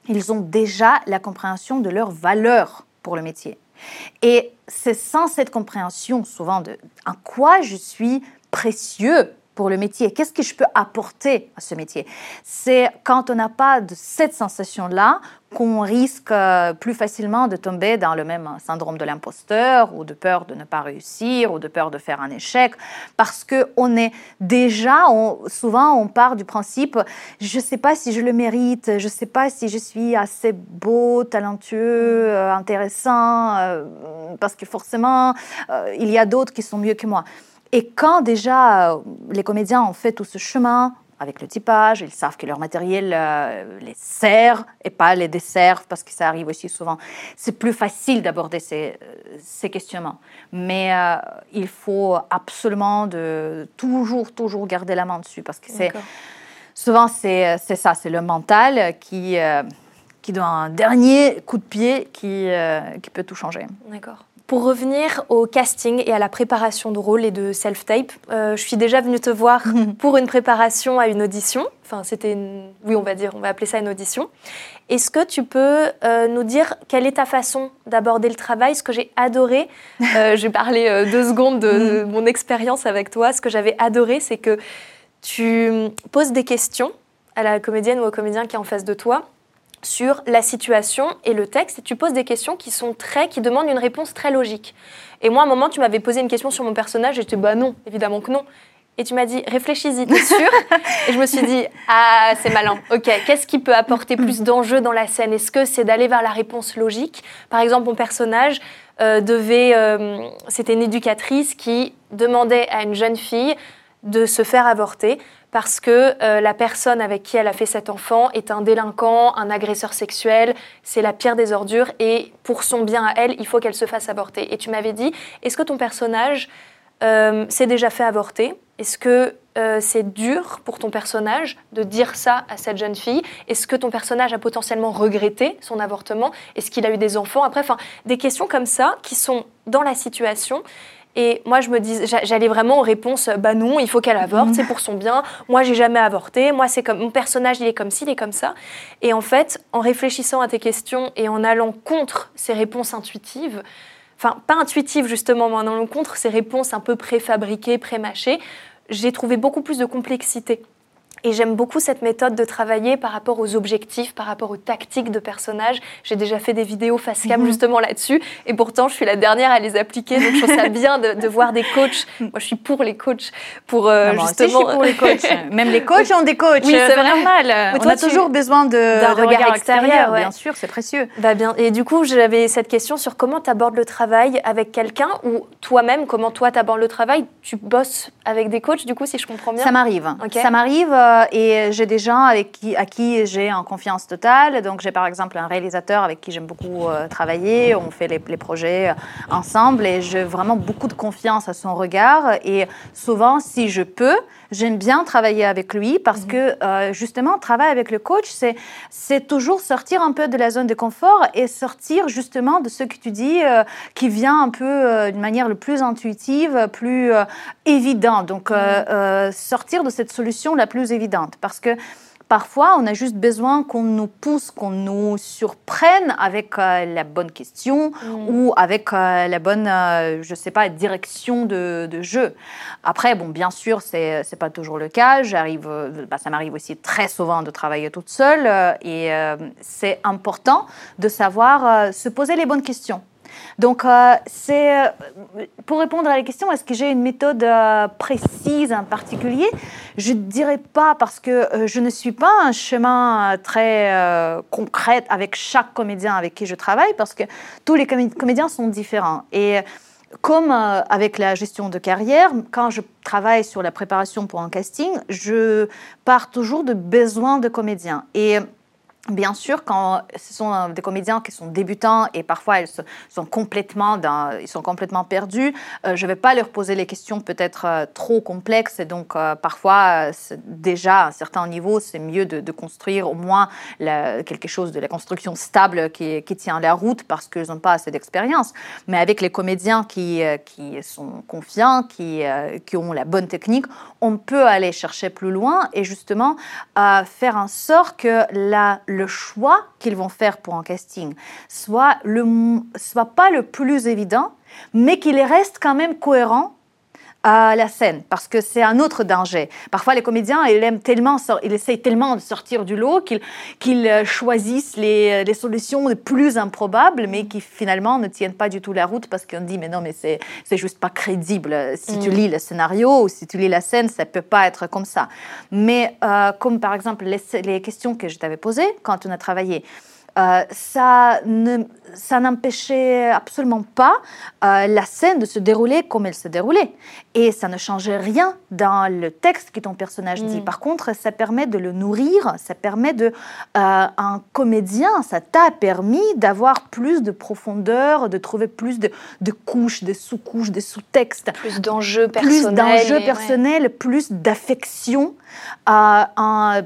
ils ont déjà la compréhension de leur valeur pour le métier. Et c'est sans cette compréhension souvent de « en quoi je suis précieux pour le métier ? Qu'est-ce que je peux apporter à ce métier ?» C'est quand on n'a pas de cette sensation-là qu'on risque plus facilement de tomber dans le même syndrome de l'imposteur ou de peur de ne pas réussir ou de peur de faire un échec parce qu'on est déjà, on, souvent on part du principe « je ne sais pas si je le mérite, je ne sais pas si je suis assez beau, talentueux, euh, intéressant, euh, parce que forcément euh, il y a d'autres qui sont mieux que moi ». Et quand déjà les comédiens ont fait tout ce chemin avec le typage, ils savent que leur matériel euh, les sert et pas les desserve, parce que ça arrive aussi souvent. C'est plus facile d'aborder ces, ces questionnements. Mais euh, il faut absolument de, toujours, toujours garder la main dessus, parce que c'est, souvent c'est, c'est ça, c'est le mental qui, euh, qui donne un dernier coup de pied qui, euh, qui peut tout changer. D'accord. Pour revenir au casting et à la préparation de rôle et de self-tape, euh, je suis déjà venue te voir pour une préparation à une audition. Enfin, c'était une... Oui, on va dire, on va appeler ça une audition. Est-ce que tu peux euh, nous dire quelle est ta façon d'aborder le travail ? Ce que j'ai adoré, euh, j'ai parlé euh, deux secondes de, de mon expérience avec toi. Ce que j'avais adoré, c'est que tu poses des questions à la comédienne ou au comédien qui est en face de toi sur la situation et le texte, et tu poses des questions qui sont très, qui demandent une réponse très logique. Et moi, à un moment, tu m'avais posé une question sur mon personnage, et j'étais, bah non, évidemment que non. Et tu m'as dit, réfléchis-y, t'es sûre ? Et je me suis dit, ah, c'est malin. Ok, qu'est-ce qui peut apporter plus d'enjeux dans la scène ? Est-ce que c'est d'aller vers la réponse logique ? Par exemple, mon personnage euh, devait, euh, c'était une éducatrice qui demandait à une jeune fille de se faire avorter, parce que euh, la personne avec qui elle a fait cet enfant est un délinquant, un agresseur sexuel, c'est la pire des ordures, et pour son bien à elle, il faut qu'elle se fasse avorter. Et tu m'avais dit, est-ce que ton personnage euh, s'est déjà fait avorter ? Est-ce que euh, c'est dur pour ton personnage de dire ça à cette jeune fille ? Est-ce que ton personnage a potentiellement regretté son avortement ? Est-ce qu'il a eu des enfants ? Après, enfin, des questions comme ça qui sont dans la situation. Et moi, je me dis, j'allais vraiment aux réponses, bah non, il faut qu'elle avorte, c'est pour son bien. Moi, j'ai jamais avorté. Moi, c'est comme mon personnage, il est comme ci, il est comme ça. Et en fait, en réfléchissant à tes questions et en allant contre ces réponses intuitives, enfin, pas intuitives justement, mais en allant contre ces réponses un peu préfabriquées, prémâchées, j'ai trouvé beaucoup plus de complexité. Et j'aime beaucoup cette méthode de travailler par rapport aux objectifs, par rapport aux tactiques de personnages. J'ai déjà fait des vidéos face cam mmh. justement là-dessus. Et pourtant, je suis la dernière à les appliquer. Donc, je trouve ça bien de, de voir des coachs. Moi, je suis pour les coachs. Pour, euh, non, justement... Aussi, je suis pour les coachs. Même les coachs ont des coachs. Oui, c'est normal. On toi, a tu... toujours besoin de, d'un de regard, regard extérieur. extérieur ouais. Bien sûr, c'est précieux. Bah, bien. Et du coup, j'avais cette question sur comment tu abordes le travail avec quelqu'un ou toi-même, comment toi, tu abordes le travail. Tu bosses avec des coachs, du coup, si je comprends bien. Ça m'arrive. Okay. Ça m'arrive... Euh... euh, et j'ai des gens avec qui, à qui j'ai en confiance totale. Donc j'ai par exemple un réalisateur avec qui j'aime beaucoup euh, travailler, on fait les, les projets euh, ensemble et j'ai vraiment beaucoup de confiance à son regard et souvent si je peux, j'aime bien travailler avec lui parce mmh. que euh, justement travailler avec le coach c'est, c'est toujours sortir un peu de la zone de confort et sortir justement de ce que tu dis euh, qui vient un peu euh, d'une manière le plus intuitive, plus euh, évidente. Donc euh, mmh. euh, sortir de cette solution la plus évidente parce que parfois, on a juste besoin qu'on nous pousse, qu'on nous surprenne avec euh, la bonne question mmh. ou avec euh, la bonne, euh, je sais pas, direction de, de jeu. Après, bon, bien sûr, c'est c'est pas toujours le cas. J'arrive, bah, ça m'arrive aussi très souvent de travailler toute seule euh, et euh, c'est important de savoir euh, se poser les bonnes questions. Donc, euh, c'est, euh, pour répondre à la question, est-ce que j'ai une méthode euh, précise en particulier ? Je ne dirais pas parce que euh, je ne suis pas un chemin euh, très euh, concret avec chaque comédien avec qui je travaille parce que tous les comé- comédiens sont différents. Et comme euh, avec la gestion de carrière, quand je travaille sur la préparation pour un casting, je pars toujours de besoins de comédiens. Et bien sûr, quand ce sont des comédiens qui sont débutants et parfois ils sont complètement, dans, ils sont complètement perdus, euh, je ne vais pas leur poser les questions peut-être euh, trop complexes. Et donc, euh, parfois, euh, déjà, à un certain niveau, c'est mieux de, de construire au moins la, quelque chose de la construction stable qui, qui tient la route parce qu'ils n'ont pas assez d'expérience. Mais avec les comédiens qui, euh, qui sont confiants, qui, euh, qui ont la bonne technique, on peut aller chercher plus loin et justement euh, faire en sorte que la... le choix qu'ils vont faire pour un casting soit, le, soit pas le plus évident, mais qu'il reste quand même cohérent à la scène, parce que c'est un autre danger. Parfois, les comédiens, ils aiment tellement, ils essayent tellement de sortir du lot qu'ils, qu'ils choisissent les, les solutions les plus improbables, mais qui finalement ne tiennent pas du tout la route, parce qu'on dit, mais non, mais c'est, c'est juste pas crédible. Si mmh. tu lis le scénario ou si tu lis la scène, ça peut pas être comme ça. Mais euh, comme par exemple les, les questions que je t'avais posées quand on a travaillé, Euh, ça, ne, ça n'empêchait absolument pas euh, la scène de se dérouler comme elle se déroulait. Et ça ne changeait rien dans le texte que ton personnage mmh. dit. Par contre, ça permet de le nourrir, ça permet de... Euh, un comédien, ça t'a permis d'avoir plus de profondeur, de trouver plus de, de couches, de sous-couches, de sous-textes. Plus d'enjeux personnels. Plus d'enjeux personnels, ouais. Plus d'affection. Euh, un,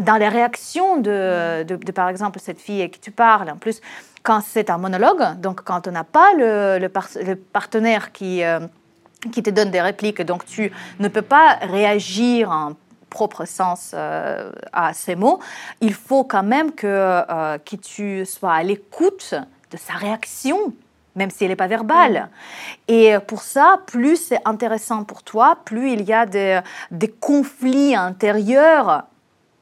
Dans les réactions de, de, de, par exemple, cette fille à qui tu parles, en plus, quand c'est un monologue, donc quand on n'a pas le, le, par, le partenaire qui, euh, qui te donne des répliques, donc tu ne peux pas réagir en propre sens euh, à ces mots, il faut quand même que, euh, que tu sois à l'écoute de sa réaction, même si elle n'est pas verbale. Mmh. Et pour ça, plus c'est intéressant pour toi, plus il y a des, des conflits intérieurs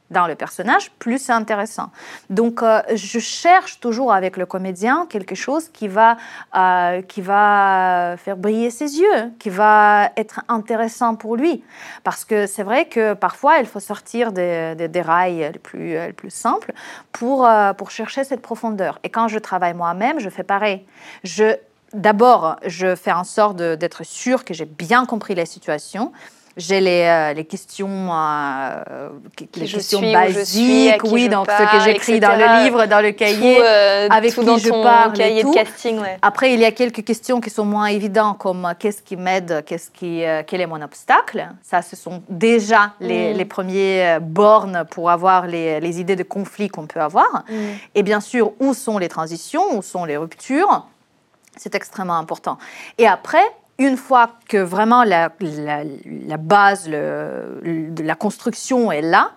dans le personnage, plus c'est intéressant. Donc, euh, je cherche toujours avec le comédien quelque chose qui va, euh, qui va faire briller ses yeux, qui va être intéressant pour lui. Parce que c'est vrai que parfois, il faut sortir des, des, des rails les plus, les plus simples pour, euh, pour chercher cette profondeur. Et quand je travaille moi-même, je fais pareil. Je, d'abord, je fais en sorte de, d'être sûre que j'ai bien compris la situation. J'ai les, euh, les questions, euh, les questions suis, basiques, suis, oui, donc parle, ce que j'écris et cetera dans le livre, dans le cahier, tout, euh, avec tout qui dans je ton parle, cahier et tout. De casting, ouais. Après, il y a quelques questions qui sont moins évidentes, comme euh, qu'est-ce qui m'aide, qu'est-ce qui, euh, quel est mon obstacle. Ça, ce sont déjà les, mm. les premiers bornes pour avoir les, les idées de conflits qu'on peut avoir. Mm. Et bien sûr, où sont les transitions, où sont les ruptures. C'est extrêmement important. Et après, une fois que vraiment la, la, la base de la construction est là,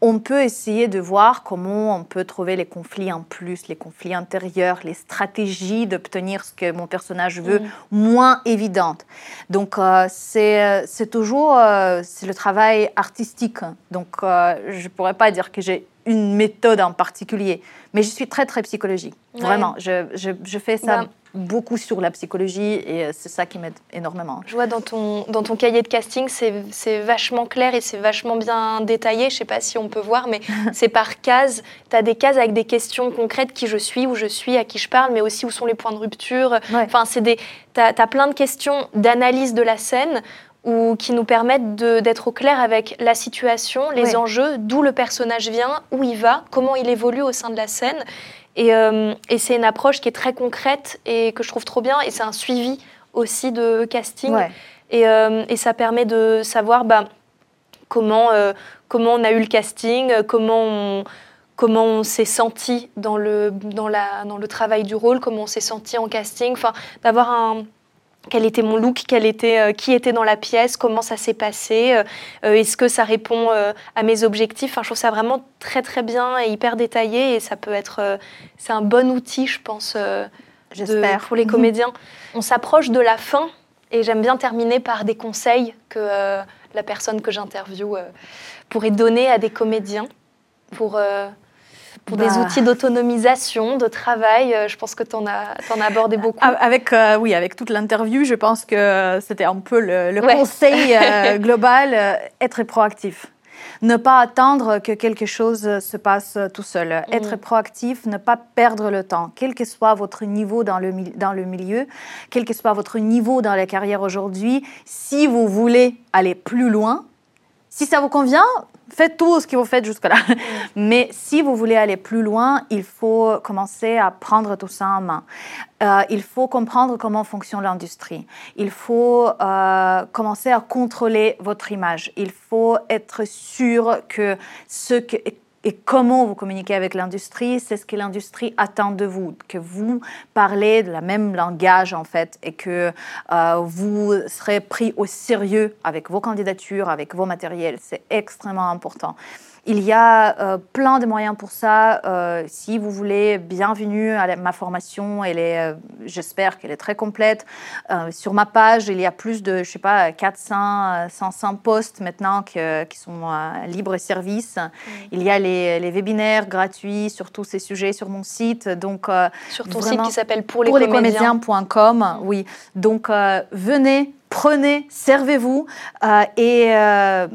on peut essayer de voir comment on peut trouver les conflits en plus, les conflits intérieurs, les stratégies d'obtenir ce que mon personnage veut, mmh. moins évidentes. Donc, euh, c'est, c'est toujours euh, c'est le travail artistique. Donc, euh, je ne pourrais pas dire que j'ai une méthode en particulier, mais je suis très, très psychologique. Ouais. Vraiment, je, je, je fais ça... Ouais. Beaucoup sur la psychologie et c'est ça qui m'aide énormément. Je vois dans ton, dans ton cahier de casting, c'est, c'est vachement clair et c'est vachement bien détaillé. Je ne sais pas si on peut voir, mais c'est par case. Tu as des cases avec des questions concrètes, qui je suis, où je suis, à qui je parle, mais aussi où sont les points de rupture. Ouais. Enfin, tu as plein de questions d'analyse de la scène ou qui nous permettent de, d'être au clair avec la situation, les oui. enjeux, d'où le personnage vient, où il va, comment il évolue au sein de la scène. Et, euh, et c'est une approche qui est très concrète et que je trouve trop bien. Et c'est un suivi aussi de casting. Ouais. Et, euh, et ça permet de savoir bah, comment, euh, comment on a eu le casting, comment on... comment on s'est senti dans le, dans, la, dans le travail du rôle, comment on s'est senti en casting, enfin, d'avoir un... Quel était mon look, quel était, euh, qui était dans la pièce, comment ça s'est passé, euh, est-ce que ça répond euh, à mes objectifs. Enfin, je trouve ça vraiment très très bien et hyper détaillé et ça peut être... Euh, c'est un bon outil, je pense, euh, J'espère. De, pour les comédiens. Mmh. On s'approche de la fin et j'aime bien terminer par des conseils que euh, la personne que j'interviewe euh, pourrait donner à des comédiens pour... Euh, Pour bah... des outils d'autonomisation, de travail, je pense que tu en as, t'en as abordé beaucoup. Avec, euh, oui, avec toute l'interview, je pense que c'était un peu le, le ouais. conseil euh, global, euh, être proactif. Ne pas attendre que quelque chose se passe tout seul. Mmh. Être proactif, ne pas perdre le temps. Quel que soit votre niveau dans le, dans le milieu, quel que soit votre niveau dans la carrière aujourd'hui, si vous voulez aller plus loin, si ça vous convient, faites tout ce que vous faites jusque-là. Mmh. Mais si vous voulez aller plus loin, il faut commencer à prendre tout ça en main. Euh, il faut comprendre comment fonctionne l'industrie. Il faut euh, commencer à contrôler votre image. Il faut être sûr que ce que... Et comment vous communiquez avec l'industrie, c'est ce que l'industrie attend de vous, que vous parlez de la même langage en fait, et que euh, vous serez pris au sérieux avec vos candidatures, avec vos matériels. C'est extrêmement important. Il y a euh, plein de moyens pour ça. Euh, si vous voulez, bienvenue à la, ma formation. Elle est, euh, j'espère qu'elle est très complète. Euh, sur ma page, il y a plus de, je sais pas, quatre cents, cinq cents postes maintenant que, qui sont euh, libre service. Mmh. Il y a les, les webinaires gratuits sur tous ces sujets sur mon site. Donc euh, sur ton site qui s'appelle pour les comédiens point com. Mmh. Oui. Donc euh, venez, prenez, servez-vous euh, et euh,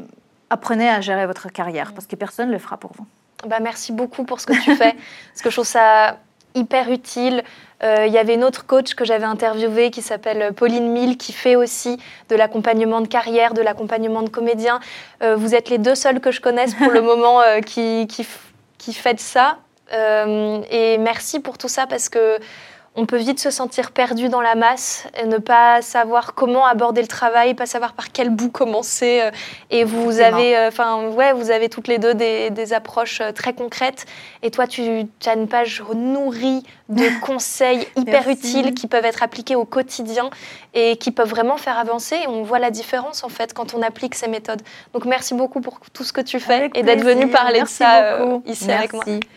apprenez à gérer votre carrière, parce que personne ne le fera pour vous. Bah, merci beaucoup pour ce que tu fais, parce que je trouve ça hyper utile. Euh, y avait une autre coach que j'avais interviewée qui s'appelle Pauline Mill, qui fait aussi de l'accompagnement de carrière, de l'accompagnement de comédiens. Euh, vous êtes les deux seuls que je connaisse pour le moment euh, qui, qui, qui faites ça. Euh, et merci pour tout ça, parce que on peut vite se sentir perdu dans la masse, et ne pas savoir comment aborder le travail, pas savoir par quel bout commencer. Et vous avez, enfin euh, ouais, vous avez toutes les deux des, des approches très concrètes. Et toi, tu, tu as une page nourrie de conseils hyper Merci. Utiles qui peuvent être appliqués au quotidien et qui peuvent vraiment faire avancer. Et on voit la différence en fait quand on applique ces méthodes. Donc merci beaucoup pour tout ce que tu fais avec et plaisir. D'être venue parler Merci de ça euh, ici Merci. Avec moi.